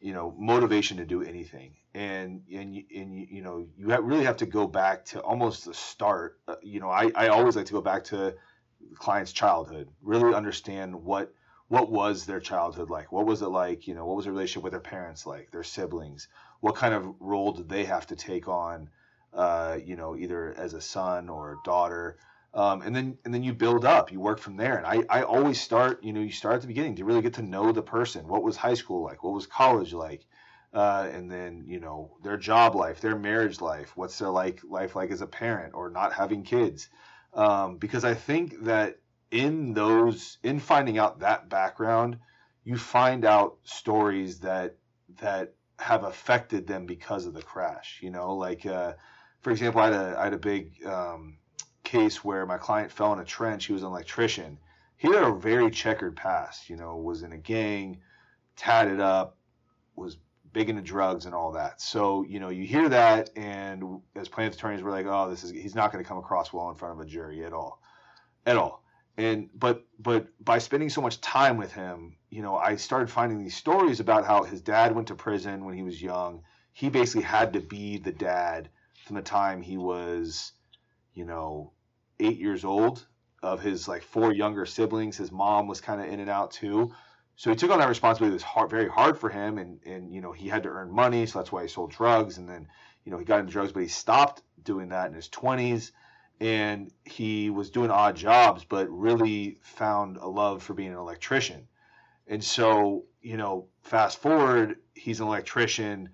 you know, motivation to do anything, and you know, you really have to go back to almost the start. You know, I always like to go back to the client's childhood, really understand what was their childhood like, what was it like, you know, what was their relationship with their parents like, their siblings, what kind of role did they have to take on, you know, either as a son or a daughter. And then you build up, you work from there. And I always start, you know, you start at the beginning to really get to know the person. What was high school like? What was college like? And then, you know, their job life, their marriage life, what's their life like as a parent or not having kids. Because I think that in finding out that background, you find out stories that have affected them because of the crash, you know, like, for example, I had a big, case where my client fell in a trench. He was an electrician. He had a very checkered past, you know, was in a gang, tatted up, was big into drugs and all that. So, you know, you hear that, and as plaintiff's attorneys, we're like, oh, he's not going to come across well in front of a jury at all. And but by spending so much time with him, you know, I started finding these stories about how his dad went to prison when he was young. He basically had to be the dad from the time he was, you know, 8 years old, of his like four younger siblings. His mom was kind of in and out too. So he took on that responsibility. It was very hard for him. And, you know, he had to earn money. So that's why he sold drugs. And then, you know, he got into drugs, but he stopped doing that in his 20s. And he was doing odd jobs, but really found a love for being an electrician. And so, you know, fast forward, he's an electrician.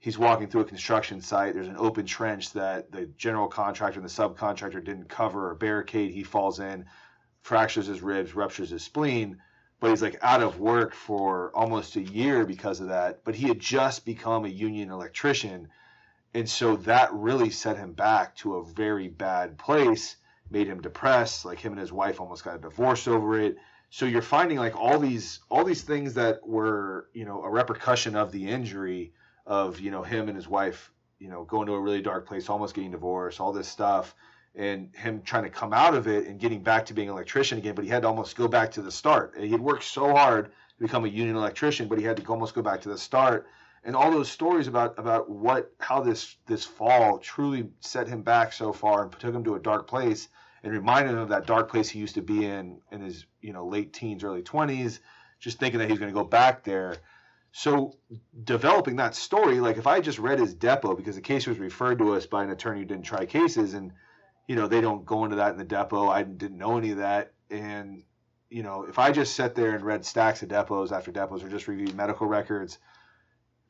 He's walking through a construction site. There's an open trench that the general contractor and the subcontractor didn't cover or barricade. He falls in, fractures his ribs, ruptures his spleen, but he's like out of work for almost a year because of that. But he had just become a union electrician. And so that really set him back to a very bad place, made him depressed. Like, him and his wife almost got a divorce over it. So you're finding like all these things that were, you know, a repercussion of the injury, of, you know, him and his wife, you know, going to a really dark place, almost getting divorced, all this stuff, and him trying to come out of it and getting back to being an electrician again. But he had to almost go back to the start. He had worked so hard to become a union electrician, but he had to almost go back to the start. And all those stories about how this fall truly set him back so far and took him to a dark place, and reminded him of that dark place he used to be in his, you know, late teens, early 20s, just thinking that he was going to go back there. So developing that story, like if I just read his depo, because the case was referred to us by an attorney who didn't try cases, and, you know, they don't go into that in the depo. I didn't know any of that. And, you know, if I just sat there and read stacks of depos after depos, or just reviewed medical records,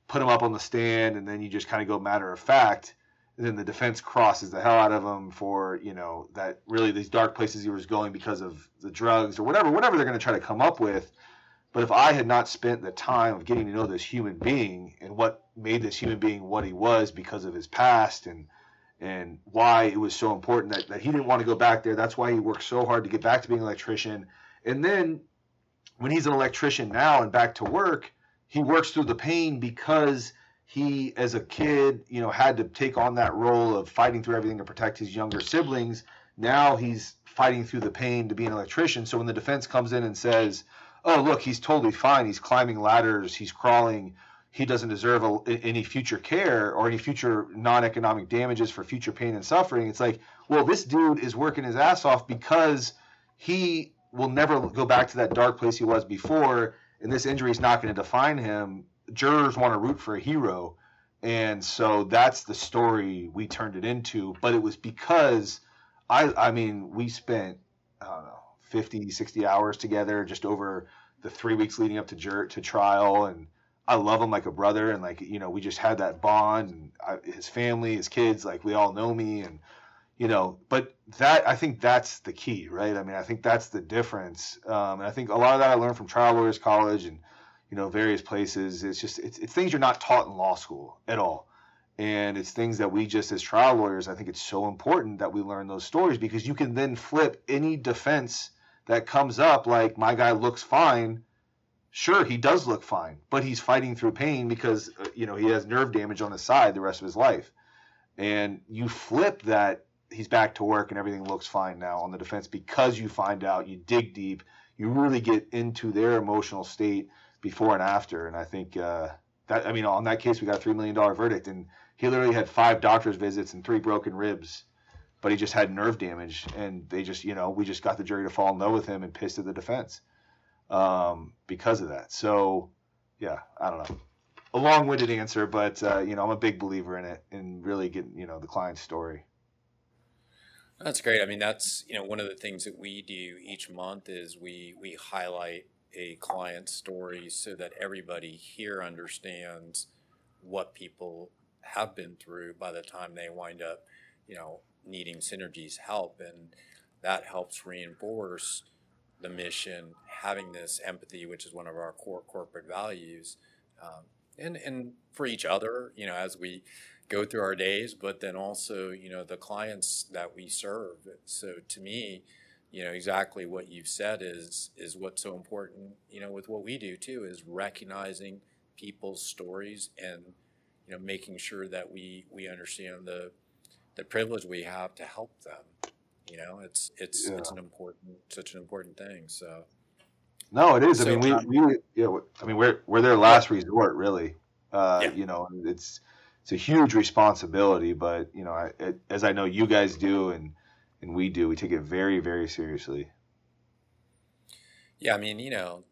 put them up on the stand, and then you just kind of go matter of fact, and then the defense crosses the hell out of him for, you know, that really these dark places he was going because of the drugs or whatever they're going to try to come up with. But if I had not spent the time of getting to know this human being and what made this human being what he was because of his past, and why it was so important that he didn't want to go back there. That's why he worked so hard to get back to being an electrician. And then when he's an electrician now and back to work, he works through the pain because he, as a kid, you know, had to take on that role of fighting through everything to protect his younger siblings. Now he's fighting through the pain to be an electrician. So when the defense comes in and says, oh, look, he's totally fine. He's climbing ladders. He's crawling. He doesn't deserve any future care or any future non-economic damages for future pain and suffering. It's like, well, this dude is working his ass off because he will never go back to that dark place he was before, and this injury is not going to define him. Jurors want to root for a hero, and so that's the story we turned it into. But it was because, I mean, we spent, I don't know, 50, 60 hours together just over the 3 weeks leading up to trial. And I love him like a brother. And like, you know, we just had that bond, and his family, his kids, like, we all know me. And, you know, but that, I think that's the key, right? I mean, I think that's the difference. And I think a lot of that I learned from Trial Lawyers College and, you know, various places. It's just, it's things you're not taught in law school at all. And it's things that we just, as trial lawyers, I think it's so important that we learn those stories, because you can then flip any defense that comes up. Like, my guy looks fine. Sure, he does look fine, but he's fighting through pain because, you know, he has nerve damage on his side the rest of his life. And you flip that he's back to work and everything looks fine now on the defense, because you find out, you dig deep, you really get into their emotional state before and after. And I think that, I mean, on that case, we got a $3 million verdict, and he literally had 5 doctor's visits and 3 broken ribs, but he just had nerve damage. And they just, you know, we just got the jury to fall in love with him and pissed at the defense because of that. So, yeah, I don't know. A long-winded answer, but, you know, I'm a big believer in it and really getting, you know, the client's story. That's great. I mean, that's, you know, one of the things that we do each month is we highlight a client's story so that everybody here understands what people have been through by the time they wind up, you know, needing Synergy's help. And that helps reinforce the mission, having this empathy, which is one of our core corporate values, and for each other, you know, as we go through our days, but then also, you know, the clients that we serve. So to me, you know, exactly what you've said is what's so important, you know, with what we do too, is recognizing people's stories and, you know, making sure that we understand the privilege we have to help them. You know, it's an important, such an important thing. So no, it is. So, I mean, we're their last resort, really. You know, it's a huge responsibility, but you know, as I know you guys do, and we do, we take it very, very seriously. Yeah, I mean, you know,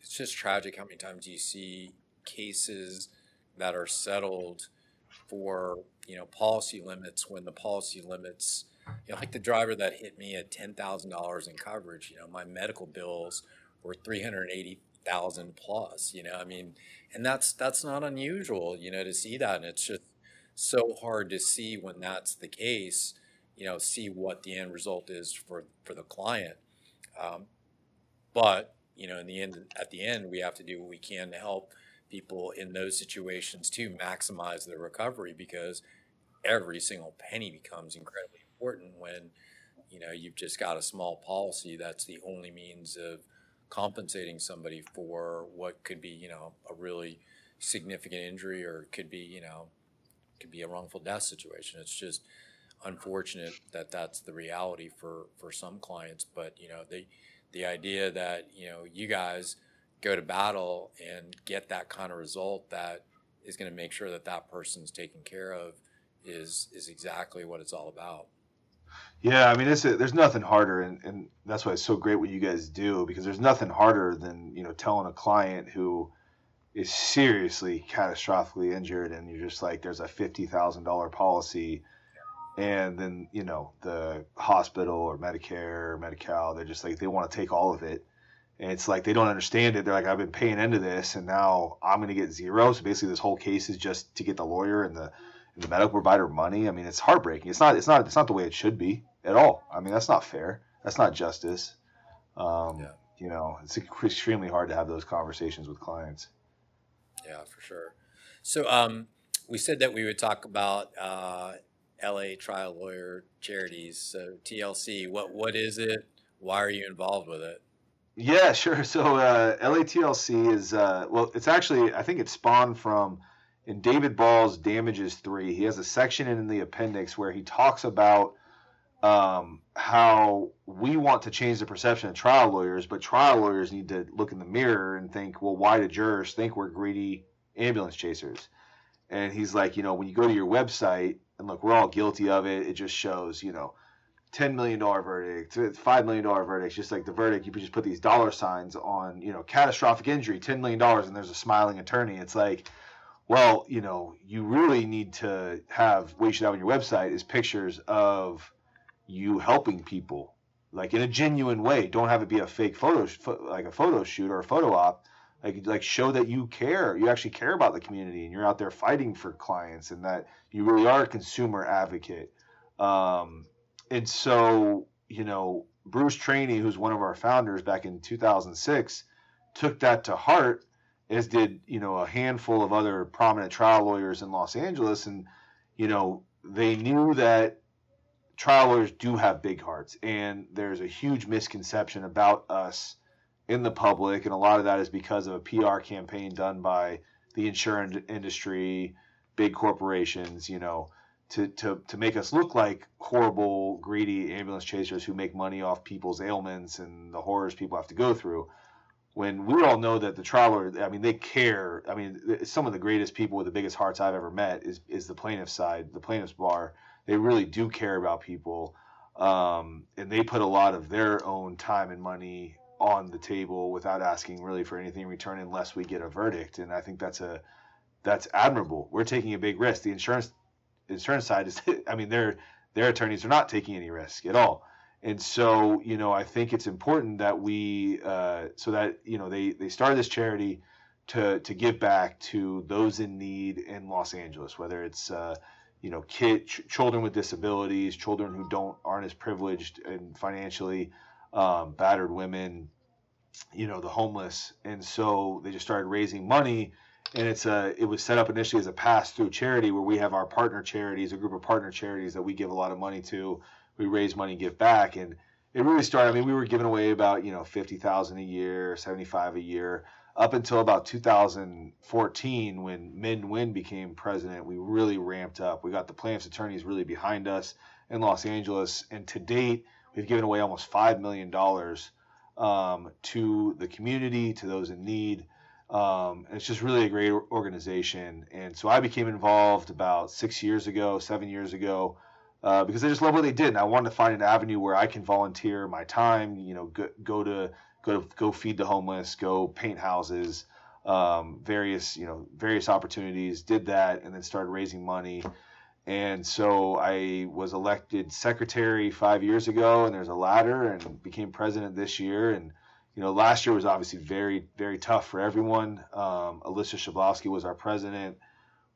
it's just tragic how many times you see cases that are settled for, you know, policy limits, when the policy limits, you know, like the driver that hit me at $10,000 in coverage, you know, my medical bills were $380,000 plus, you know, I mean, and that's not unusual, you know, to see that. And it's just so hard to see when that's the case, you know, see what the end result is for the client. But, you know, at the end, we have to do what we can to help people in those situations to maximize their recovery, because every single penny becomes incredibly important when, you know, you've just got a small policy that's the only means of compensating somebody for what could be, you know, a really significant injury, or could be, you know, could be a wrongful death situation. It's just unfortunate that that's the reality for some clients. But, you know, the idea that, you know, you guys go to battle and get that kind of result that is going to make sure that that person's taken care of is exactly what it's all about. Yeah, I mean, there's nothing harder, and that's why it's so great what you guys do, because there's nothing harder than, you know, telling a client who is seriously catastrophically injured, and you're just like, there's a $50,000 policy, and then, you know, the hospital or Medicare or Medi-Cal, they're just like, they want to take all of it. And it's like, they don't understand it. They're like, I've been paying into this, and now I'm going to get zero. So basically this whole case is just to get the lawyer and the medical provider money. I mean, it's heartbreaking. It's not the way it should be at all. I mean, that's not fair. That's not justice. You know, it's extremely hard to have those conversations with clients. Yeah, for sure. So we said that we would talk about LA Trial Lawyer Charities. So TLC, what is it? Why are you involved with it? Yeah, sure. So LATLC is, it's actually, I think it spawned from, in David Ball's Damages 3, he has a section in the appendix where he talks about how we want to change the perception of trial lawyers, but trial lawyers need to look in the mirror and think, well, why do jurors think we're greedy ambulance chasers? And he's like, you know, when you go to your website, and look, we're all guilty of it, it just shows, you know, $10 million verdict, $5 million verdict, just like the verdict, you just put these dollar signs on, you know, catastrophic injury, $10 million, and there's a smiling attorney. It's like, well, you know, you really need to have, what you should have on your website is pictures of you helping people, like in a genuine way. Don't have it be a fake photo, like a photo shoot or a photo op, Like show that you care. You actually care about the community, and you're out there fighting for clients, and that you really are a consumer advocate. And so, you know, Bruce Trainey, who's one of our founders back in 2006, took that to heart, as did, you know, a handful of other prominent trial lawyers in Los Angeles. And, you know, they knew that trial lawyers do have big hearts, and there's a huge misconception about us in the public, and a lot of that is because of a PR campaign done by the insurance industry, big corporations, you know, to make us look like horrible, greedy ambulance chasers who make money off people's ailments and the horrors people have to go through. When we all know that the trial lawyer, I mean, they care. I mean, some of the greatest people with the biggest hearts I've ever met is the plaintiff's side, the plaintiff's bar. They really do care about people, and they put a lot of their own time and money on the table without asking really for anything in return unless we get a verdict. And I think that's admirable. We're taking a big risk. The insurance side is, I mean, their attorneys are not taking any risk at all. And so, you know, I think it's important that we, so that, you know, they started this charity to give back to those in need in Los Angeles, whether it's, you know, children with disabilities, children who aren't as privileged and financially, battered women, you know, the homeless. And so they just started raising money, and it was set up initially as a pass-through charity where we have our partner charities, a group of partner charities that we give a lot of money to. We raise money and give back, and it really started, I mean, we were giving away about, you know, $50,000 a year, $75 a year, up until about 2014 when Min Nguyen became president. We really ramped up. We got the plaintiff's attorneys really behind us in Los Angeles, and to date, we've given away almost $5 million to the community, to those in need. It's just really a great organization. And so I became involved about 7 years ago, because I just love what they did. And I wanted to find an avenue where I can volunteer my time, you know, go feed the homeless, go paint houses, various opportunities, did that, and then started raising money. And so I was elected secretary 5 years ago, and there's a ladder, and became president this year. And, you know, last year was obviously very, very tough for everyone. Alyssa Shablowski was our president.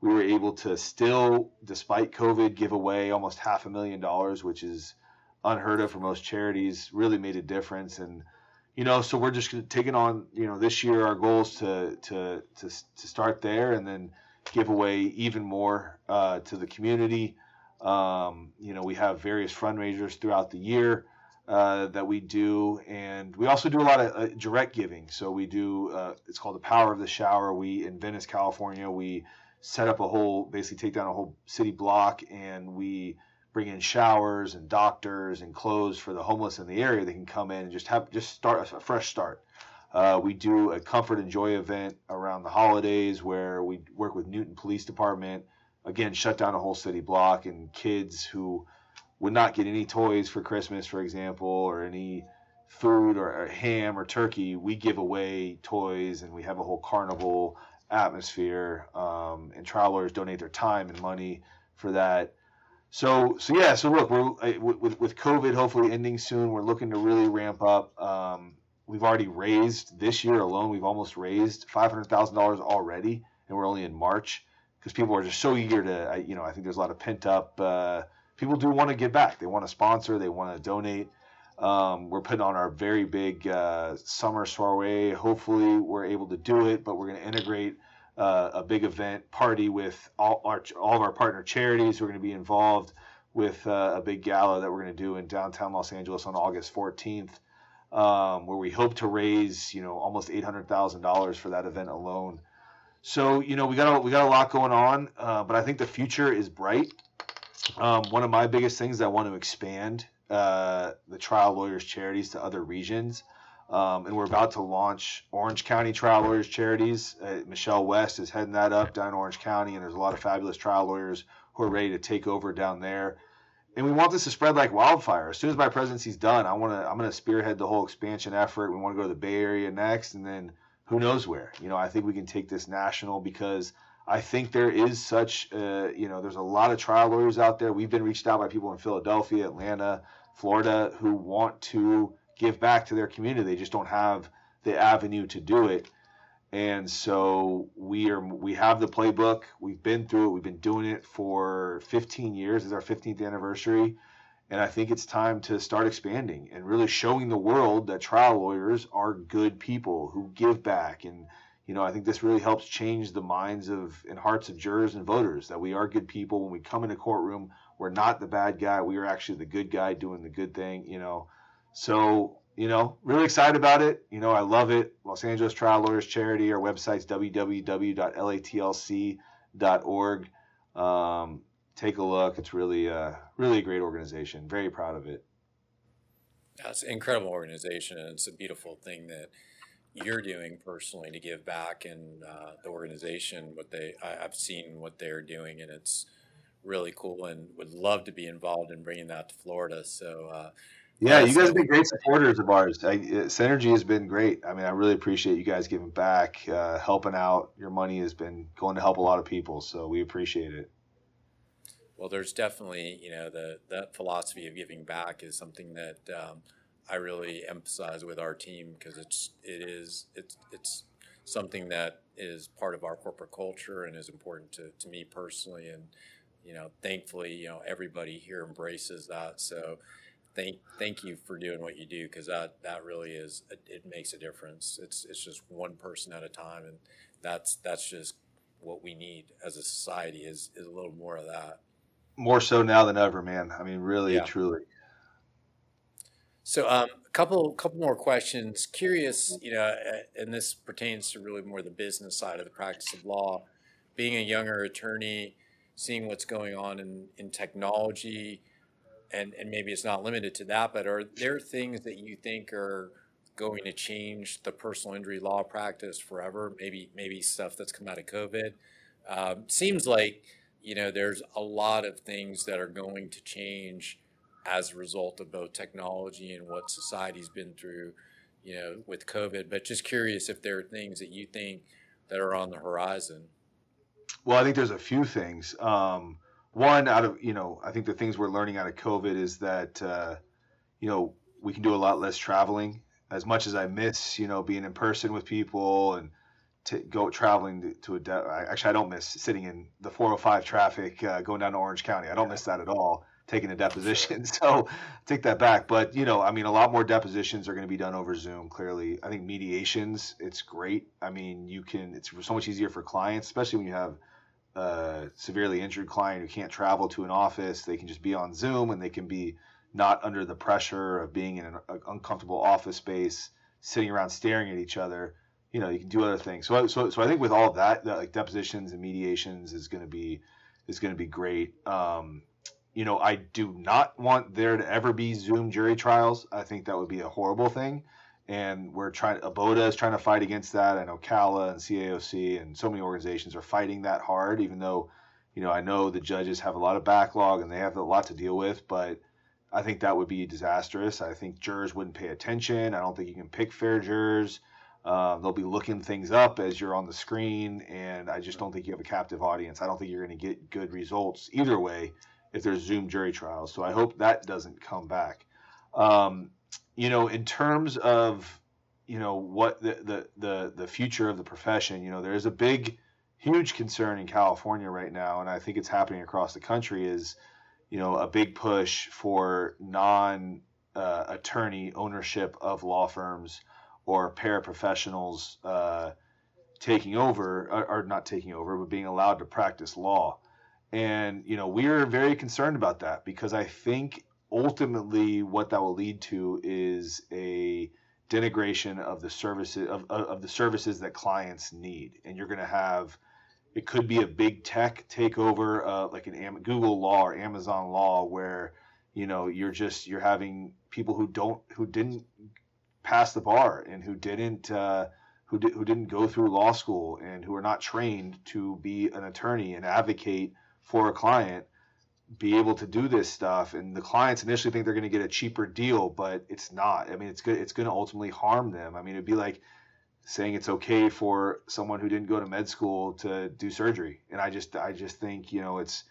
We were able to still, despite COVID, give away almost $500,000, which is unheard of for most charities. Really made a difference. And, you know, so we're just taking on, you know, this year our goal is to start there, and then give away even more to the community. You know, we have various fundraisers throughout the year that we do, and we also do a lot of direct giving. So we do, it's called the Power of the Shower. We, in Venice, California, we set up basically take down a whole city block, and we bring in showers and doctors and clothes for the homeless in the area. They can come in and just start a fresh start. We do a comfort and joy event around the holidays where we work with Newton Police Department, again, shut down a whole city block, and kids who would not get any toys for Christmas, for example, or any food or ham or turkey, we give away toys, and we have a whole carnival atmosphere, and trial lawyers donate their time and money for that. So yeah, so look, we're, with COVID hopefully ending soon, we're looking to really ramp up. We've already raised, this year alone, we've almost raised $500,000 already, and we're only in March, because people are just so eager to, you know, I think there's a lot of pent up, people do want to give back. They want to sponsor, they want to donate. We're putting on our very big summer soiree. Hopefully we're able to do it, but we're going to integrate a big event party with all of our partner charities. We're going to be involved with a big gala that we're going to do in downtown Los Angeles on August 14th. Where we hope to raise, you know, almost $800,000 for that event alone. So, you know, we got a lot going on, but I think the future is bright. One of my biggest things, I want to expand the Trial Lawyers Charities to other regions, and we're about to launch Orange County Trial Lawyers Charities. Michelle West is heading that up down in Orange County, and there's a lot of fabulous trial lawyers who are ready to take over down there. And we want this to spread like wildfire. As soon as my presidency's done, I'm gonna spearhead the whole expansion effort. We want to go to the Bay Area next, and then who knows where. You know, I think we can take this national, because I think there is such, you know, there's a lot of trial lawyers out there. We've been reached out by people in Philadelphia, Atlanta, Florida, who want to give back to their community. They just don't have the avenue to do it. And so we have the playbook. We've been through it. We've been doing it for 15 years. It's our 15th anniversary. And I think it's time to start expanding and really showing the world that trial lawyers are good people who give back. And, you know, I think this really helps change the minds of and hearts of jurors and voters, that we are good people. When we come in a courtroom, we're not the bad guy. We are actually the good guy doing the good thing, you know. So, you know, really excited about it. You know, I love it. Los Angeles Trial Lawyers Charity. Our website's www.latlc.org. Take a look. It's really a great organization. Very proud of it. That's an incredible organization, and it's a beautiful thing that you're doing personally to give back, and the organization. I've seen what they're doing, and it's really cool. And would love to be involved in bringing that to Florida. So yeah, you guys have been great supporters of ours. Synergy has been great. I mean, I really appreciate you guys giving back, helping out. Your money has been going to help a lot of people, so we appreciate it. Well, there's definitely, you know, that philosophy of giving back is something that I really emphasize with our team, because it's something that is part of our corporate culture and is important to me personally. And, you know, thankfully, you know, everybody here embraces that. So thank you for doing what you do, because that really is, it makes a difference. It's just one person at a time. And that's just what we need as a society is a little more of that. More so now than ever, man. I mean, really, yeah. Truly. So a couple more questions. Curious, you know, and this pertains to really more the business side of the practice of law. Being a younger attorney, seeing what's going on in technology, and maybe it's not limited to that, but are there things that you think are going to change the personal injury law practice forever? Maybe stuff that's come out of COVID. Seems like, you know, there's a lot of things that are going to change as a result of both technology and what society's been through, you know, with COVID. But just curious if there are things that you think that are on the horizon. Well, I think there's a few things. One, out of, you know, I think the things we're learning out of COVID is that, you know, we can do a lot less traveling. As much as I miss, you know, being in person with people and I don't miss sitting in the 405 traffic going down to Orange County. I don't miss that at all, taking a deposition. So take that back. But, you know, I mean, a lot more depositions are going to be done over Zoom, clearly. I think mediations, it's great. I mean, it's so much easier for clients, especially when you have a severely injured client who can't travel to an office. They can just be on Zoom, and they can be not under the pressure of being in an uncomfortable office space, sitting around staring at each other. You know, you can do other things. So I think with all that, like depositions and mediations is going to be great. You know, I do not want there to ever be Zoom jury trials. I think that would be a horrible thing. And ABOTA is trying to fight against that. I know CAALA and CAOC and so many organizations are fighting that hard, even though, you know, I know the judges have a lot of backlog and they have a lot to deal with, but I think that would be disastrous. I think jurors wouldn't pay attention. I don't think you can pick fair jurors. They'll be looking things up as you're on the screen, and I just don't think you have a captive audience. I don't think you're going to get good results either way if there's Zoom jury trials. So I hope that doesn't come back. You know, in terms of, you know, what the future of the profession, you know, there is a big, huge concern in California right now, and I think it's happening across the country, is, you know, a big push for non-attorney ownership of law firms, or paraprofessionals taking over, or not taking over, but being allowed to practice law. And, you know, we are very concerned about that, because I think ultimately what that will lead to is a denigration of the services of the services that clients need. And you're going to have, it could be a big tech takeover, like an Google Law or Amazon Law, where, you know, you're having people who didn't pass the bar and who didn't go through law school and who are not trained to be an attorney and advocate for a client, be able to do this stuff. And the clients initially think they're going to get a cheaper deal, but it's not. I mean, it's good. It's going to ultimately harm them. I mean, it'd be like saying it's okay for someone who didn't go to med school to do surgery. And I just think, you know, it's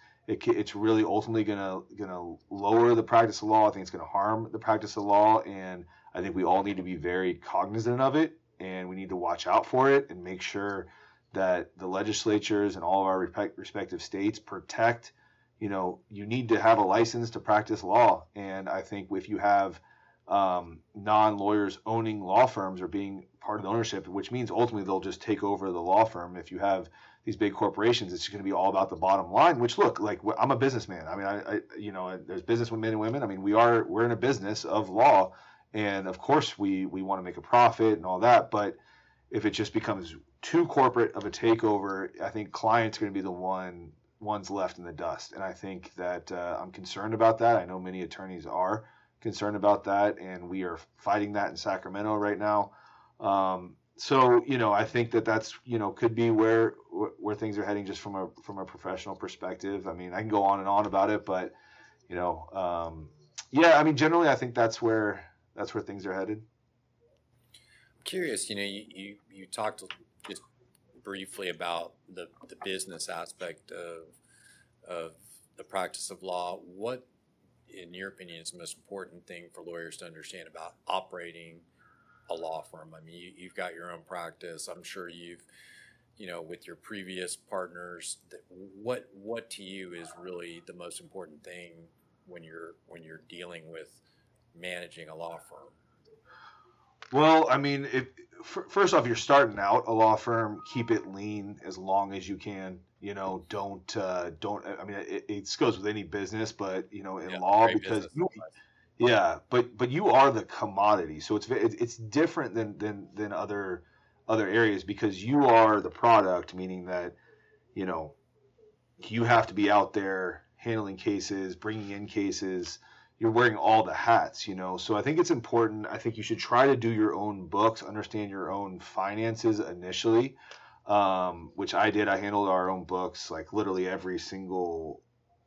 really ultimately going to lower the practice of law. I think it's going to harm the practice of law, and I think we all need to be very cognizant of it and we need to watch out for it and make sure that the legislatures in all of our respective states protect, you know, you need to have a license to practice law. And I think if you have non-lawyers owning law firms or being part of the ownership, which means ultimately they'll just take over the law firm. If you have these big corporations, it's going to be all about the bottom line, which look, like I'm a businessman. I mean, I you know, there's business with men and women. I mean, we're in a business of law, and of course we want to make a profit and all that. But if it just becomes too corporate of a takeover, I think clients are going to be the ones left in the dust. And I think that I'm concerned about that. I know many attorneys are concerned about that, and we are fighting that in Sacramento right now. So, you know, I think that that's, you know, could be where things are heading just from a professional perspective. I mean, I can go on and on about it, but, you know, yeah, I mean, generally, I think that's where things are headed. I'm curious, you know, you talked just briefly about the business aspect of the practice of law. What, in your opinion, is the most important thing for lawyers to understand about operating a law firm? I mean, you've got your own practice. I'm sure you've, you know, with your previous partners, what to you is really the most important thing when you're dealing with managing a law firm? Well, I mean, first off, you're starting out a law firm, keep it lean as long as you can. You know, don't. I mean, it goes with any business, but you know, in law, because but you are the commodity, so it's different than other areas, because you are the product, meaning that, you know, you have to be out there handling cases, bringing in cases. You're wearing all the hats, you know. So I think it's important. I think you should try to do your own books, understand your own finances initially. Which I did. I handled our own books, like literally every single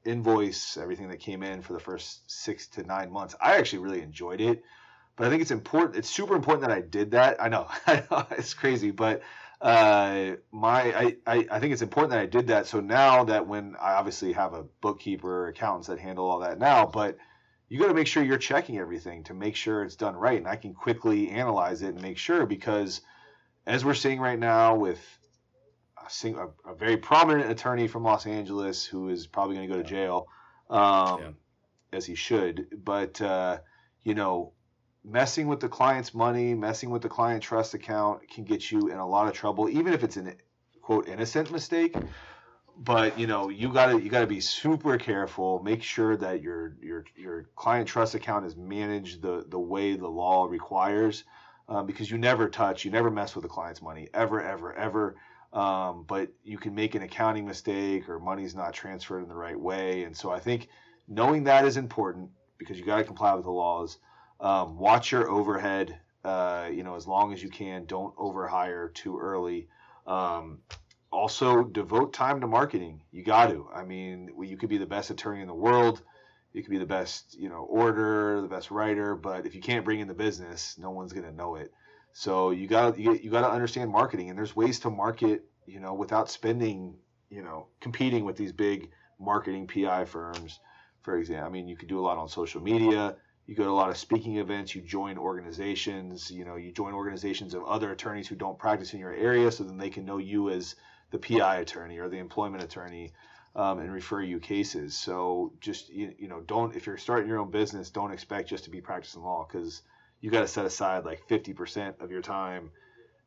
invoice, everything that came in for the first 6 to 9 months. I actually really enjoyed it, but I think it's important. It's super important that I did that. I know it's crazy, but I think it's important that I did that. So now that when I obviously have a bookkeeper, accountants that handle all that now, but you got to make sure you're checking everything to make sure it's done right, and I can quickly analyze it and make sure, because as we're seeing right now with a very prominent attorney from Los Angeles who is probably going to go to jail, as he should. But, you know, messing with the client's money, messing with the client trust account can get you in a lot of trouble, even if it's an, quote, innocent mistake. But, you know, you gotta be super careful. Make sure that your client trust account is managed the way the law requires, because you never mess with the client's money, ever, ever, ever. But you can make an accounting mistake, or money's not transferred in the right way. And so I think knowing that is important, because you got to comply with the laws. Watch your overhead, you know, as long as you can. Don't overhire too early. Also, devote time to marketing. You got to. I mean, you could be the best attorney in the world. You could be the best, you know, orator, the best writer, but if you can't bring in the business, no one's going to know it. So you got to understand marketing, and there's ways to market, you know, without spending, you know, competing with these big marketing PI firms, for example. I mean, you could do a lot on social media. You go to a lot of speaking events. You join organizations. You know, you join organizations of other attorneys who don't practice in your area, so then they can know you as the PI attorney or the employment attorney. And refer you cases. So just, you know, don't, if you're starting your own business, don't expect just to be practicing law, because you got to set aside like 50% of your time,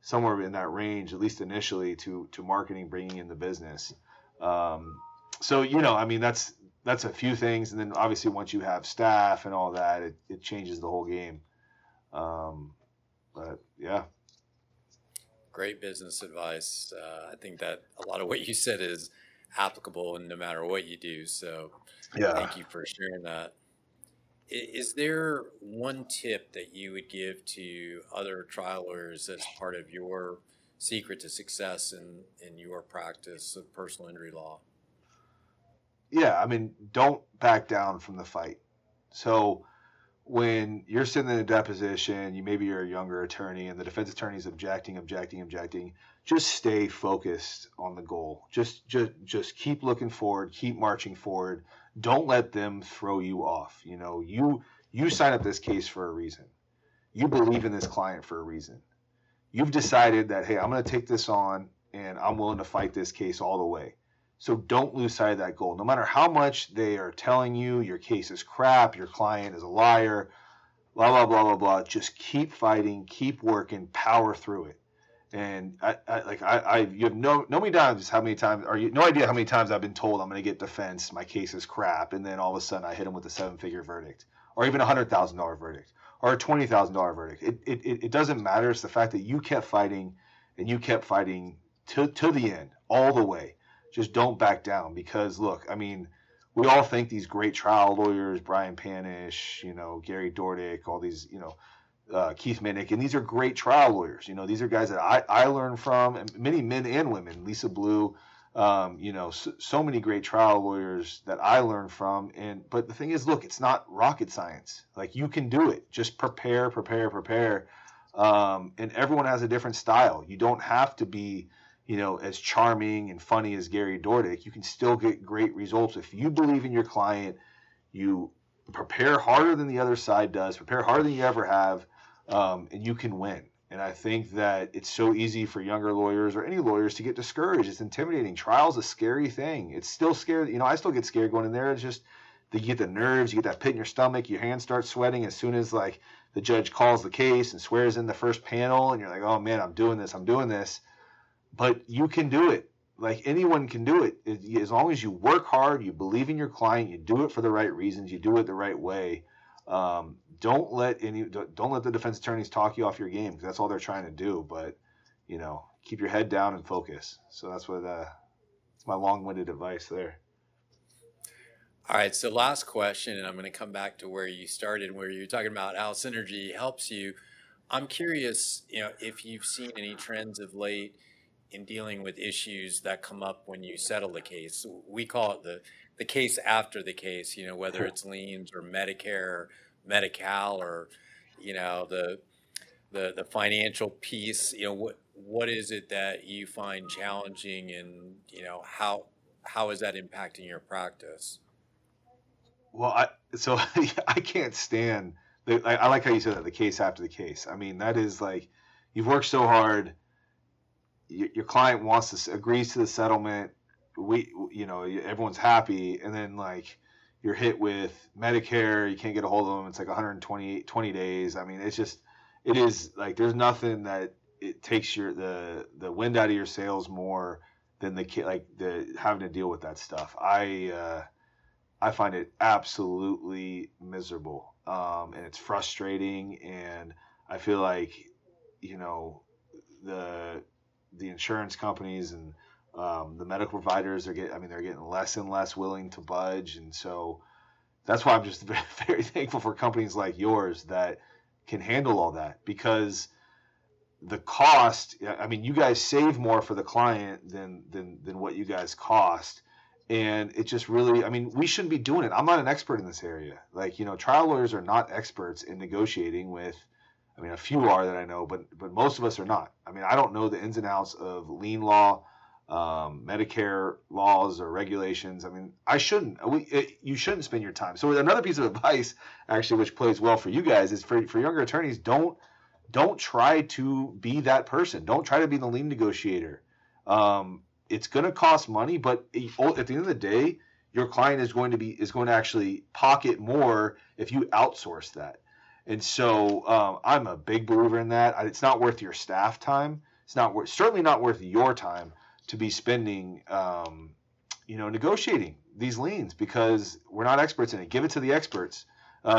somewhere in that range, at least initially, to marketing, bringing in the business. So, you know, I mean, that's a few things. And then obviously once you have staff and all that, it changes the whole game. But yeah. Great business advice. I think that a lot of what you said is applicable, and no matter what you do. So Thank you for sharing that. Is there one tip that you would give to other trial lawyers as part of your secret to success in your practice of personal injury law? Yeah, I mean, don't back down from the fight. So when you're sitting in a deposition, you're a younger attorney and the defense attorney is objecting. Just stay focused on the goal. Just keep looking forward, keep marching forward. Don't let them throw you off. You know, you sign up this case for a reason. You believe in this client for a reason. you've decided that, hey, I'm going to take this on and I'm willing to fight this case all the way. So don't lose sight of that goal. No matter how much they are telling you your case is crap, your client is a liar, blah, blah, blah, blah, blah, just keep fighting, keep working, power through it. And you have no idea how many times I've been told I'm going to get defense, my case is crap, and then all of a sudden I hit them with a $7-figure verdict, or even a $100,000 verdict, or a $20,000 verdict. It doesn't matter. It's the fact that you kept fighting, and you kept fighting till the end, all the way. Just don't back down, because look, I mean, we all think these great trial lawyers, Brian Panish, Gary Dordick, all these, Keith Minnick, and these are great trial lawyers. These are guys that I learned from, and many men and women, Lisa Blue, so many great trial lawyers that I learned from. But the thing is, look, it's not rocket science. Like, you can do it. Just prepare. And everyone has a different style. You don't have to be, as charming and funny as Gary Dordick. You can still get great results if you believe in your client. You prepare harder than the other side does. Prepare harder than you ever have. And you can win. And I think that it's so easy for younger lawyers or any lawyers to get discouraged. It's intimidating. Trial's a scary thing. It's still scary. I still get scared going in there. It's just that you get the nerves, you get that pit in your stomach, your hands start sweating as soon as like the judge calls the case and swears in the first panel, and you're like, oh man, I'm doing this. But you can do it. Like, anyone can do it. As long as you work hard, you believe in your client, you do it for the right reasons, you do it the right way. Don't let the defense attorneys talk you off your game, because that's all they're trying to do. But keep your head down and focus. So that's what it's my long-winded advice there. All right, so last question, and I'm going to come back to where you started, where you're talking about how Synergy helps you. I'm curious, if you've seen any trends of late in dealing with issues that come up when you settle the case. We call it the case after the case, whether it's liens or Medicare, Medi-Cal, or, the financial piece. What is it that you find challenging, and, how is that impacting your practice? Well, I can't stand – I like how you said that, the case after the case. I mean, that is like, you've worked so hard. Your client agrees to the settlement. Everyone's happy. And then, like, you're hit with Medicare. You can't get a hold of them. It's like 120 days. I mean, it's just – it is like, there's nothing that it takes the wind out of your sails more than having to deal with that stuff. I find it absolutely miserable, and it's frustrating. And I feel like, the insurance companies and the medical providers they're getting less and less willing to budge. And so that's why I'm just very thankful for companies like yours that can handle all that, because the cost. I mean, you guys save more for the client than what you guys cost. And it just really, I mean, we shouldn't be doing it. I'm not an expert in this area. Like, trial lawyers are not experts in negotiating with, I mean, a few are that I know, but most of us are not. I mean, I don't know the ins and outs of lien law, Medicare laws or regulations. I mean, you shouldn't spend your time. So another piece of advice, actually, which plays well for you guys, is for younger attorneys, don't try to be that person. Don't try to be the lien negotiator. It's going to cost money, but at the end of the day, your client is going to actually pocket more if you outsource that. And so I'm a big believer in that. It's not worth your staff time. It's certainly not worth your time to be spending, negotiating these liens, because we're not experts in it. Give it to the experts.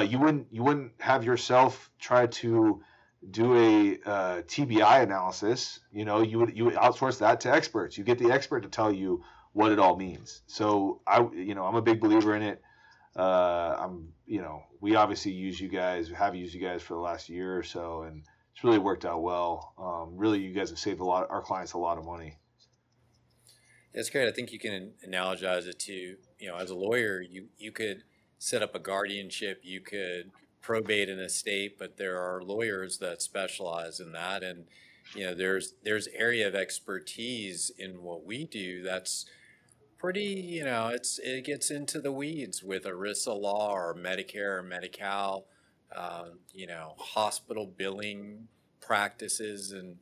You wouldn't have yourself try to do a TBI analysis. You would outsource that to experts. You get the expert to tell you what it all means. So I'm a big believer in it. We obviously used you guys for the last year or so, and it's really worked out well. Really, you guys have saved our clients a lot of money. That's great. I think you can analogize it to, as a lawyer, you could set up a guardianship, you could probate an estate, but there are lawyers that specialize in that. And, there's area of expertise in what we do that's pretty, it gets into the weeds with ERISA law or Medicare or Medi-Cal, hospital billing practices, and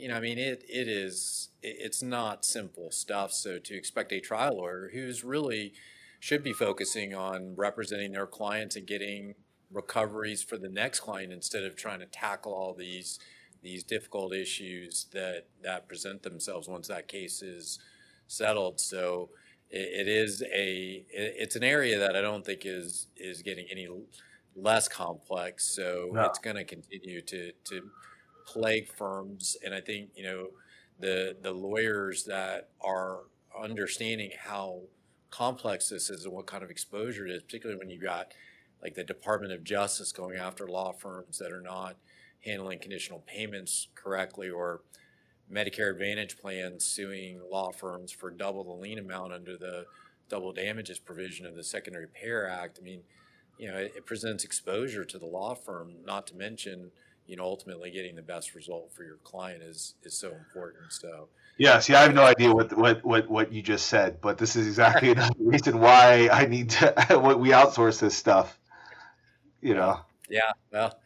it's not simple stuff. So to expect a trial lawyer who's really should be focusing on representing their clients and getting recoveries for the next client instead of trying to tackle all these difficult issues that present themselves once that case is settled. So it's an area that I don't think is getting any less complex. So no. It's going to continue to plague firms. And I think, the lawyers that are understanding how complex this is and what kind of exposure it is, particularly when you've got like the Department of Justice going after law firms that are not handling conditional payments correctly, or Medicare Advantage plans suing law firms for double the lien amount under the double damages provision of the Secondary Payer Act. I mean, it presents exposure to the law firm, not to mention, ultimately getting the best result for your client is so important. So yeah, see, I have no idea what you just said, but this is exactly the reason why I need to we outsource this stuff. Yeah, well,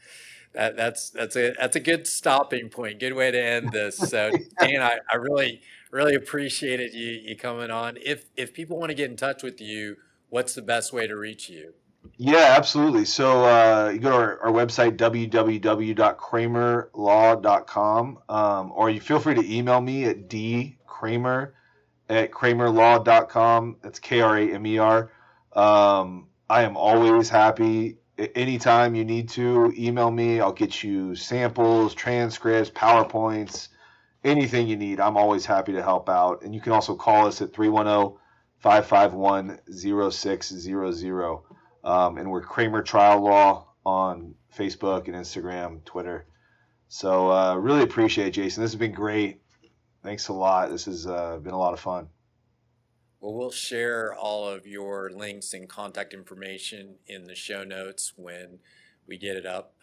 that's a good stopping point. Good way to end this. So Dan, I really appreciate it you coming on. If people want to get in touch with you, what's the best way to reach you? Yeah, absolutely. So you go to our website, www.kramerlaw.com, or you feel free to email me at dkramer@kramerlaw.com. That's Kramer. I am always happy. Anytime you need to, email me. I'll get you samples, transcripts, PowerPoints, anything you need. I'm always happy to help out. And you can also call us at 310-551-0600. And we're Kramer Trial Law on Facebook and Instagram, Twitter. So really appreciate it, Jason. This has been great. Thanks a lot. This has been a lot of fun. Well, we'll share all of your links and contact information in the show notes when we get it up.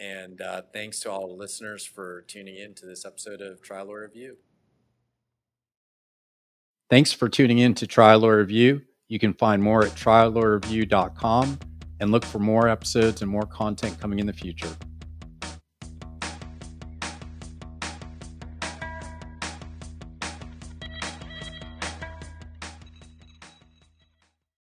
And thanks to all the listeners for tuning in to this episode of Trial Lawyer Review. Thanks for tuning in to Trial Lawyer Review. You can find more at triallawyerreview.com and look for more episodes and more content coming in the future.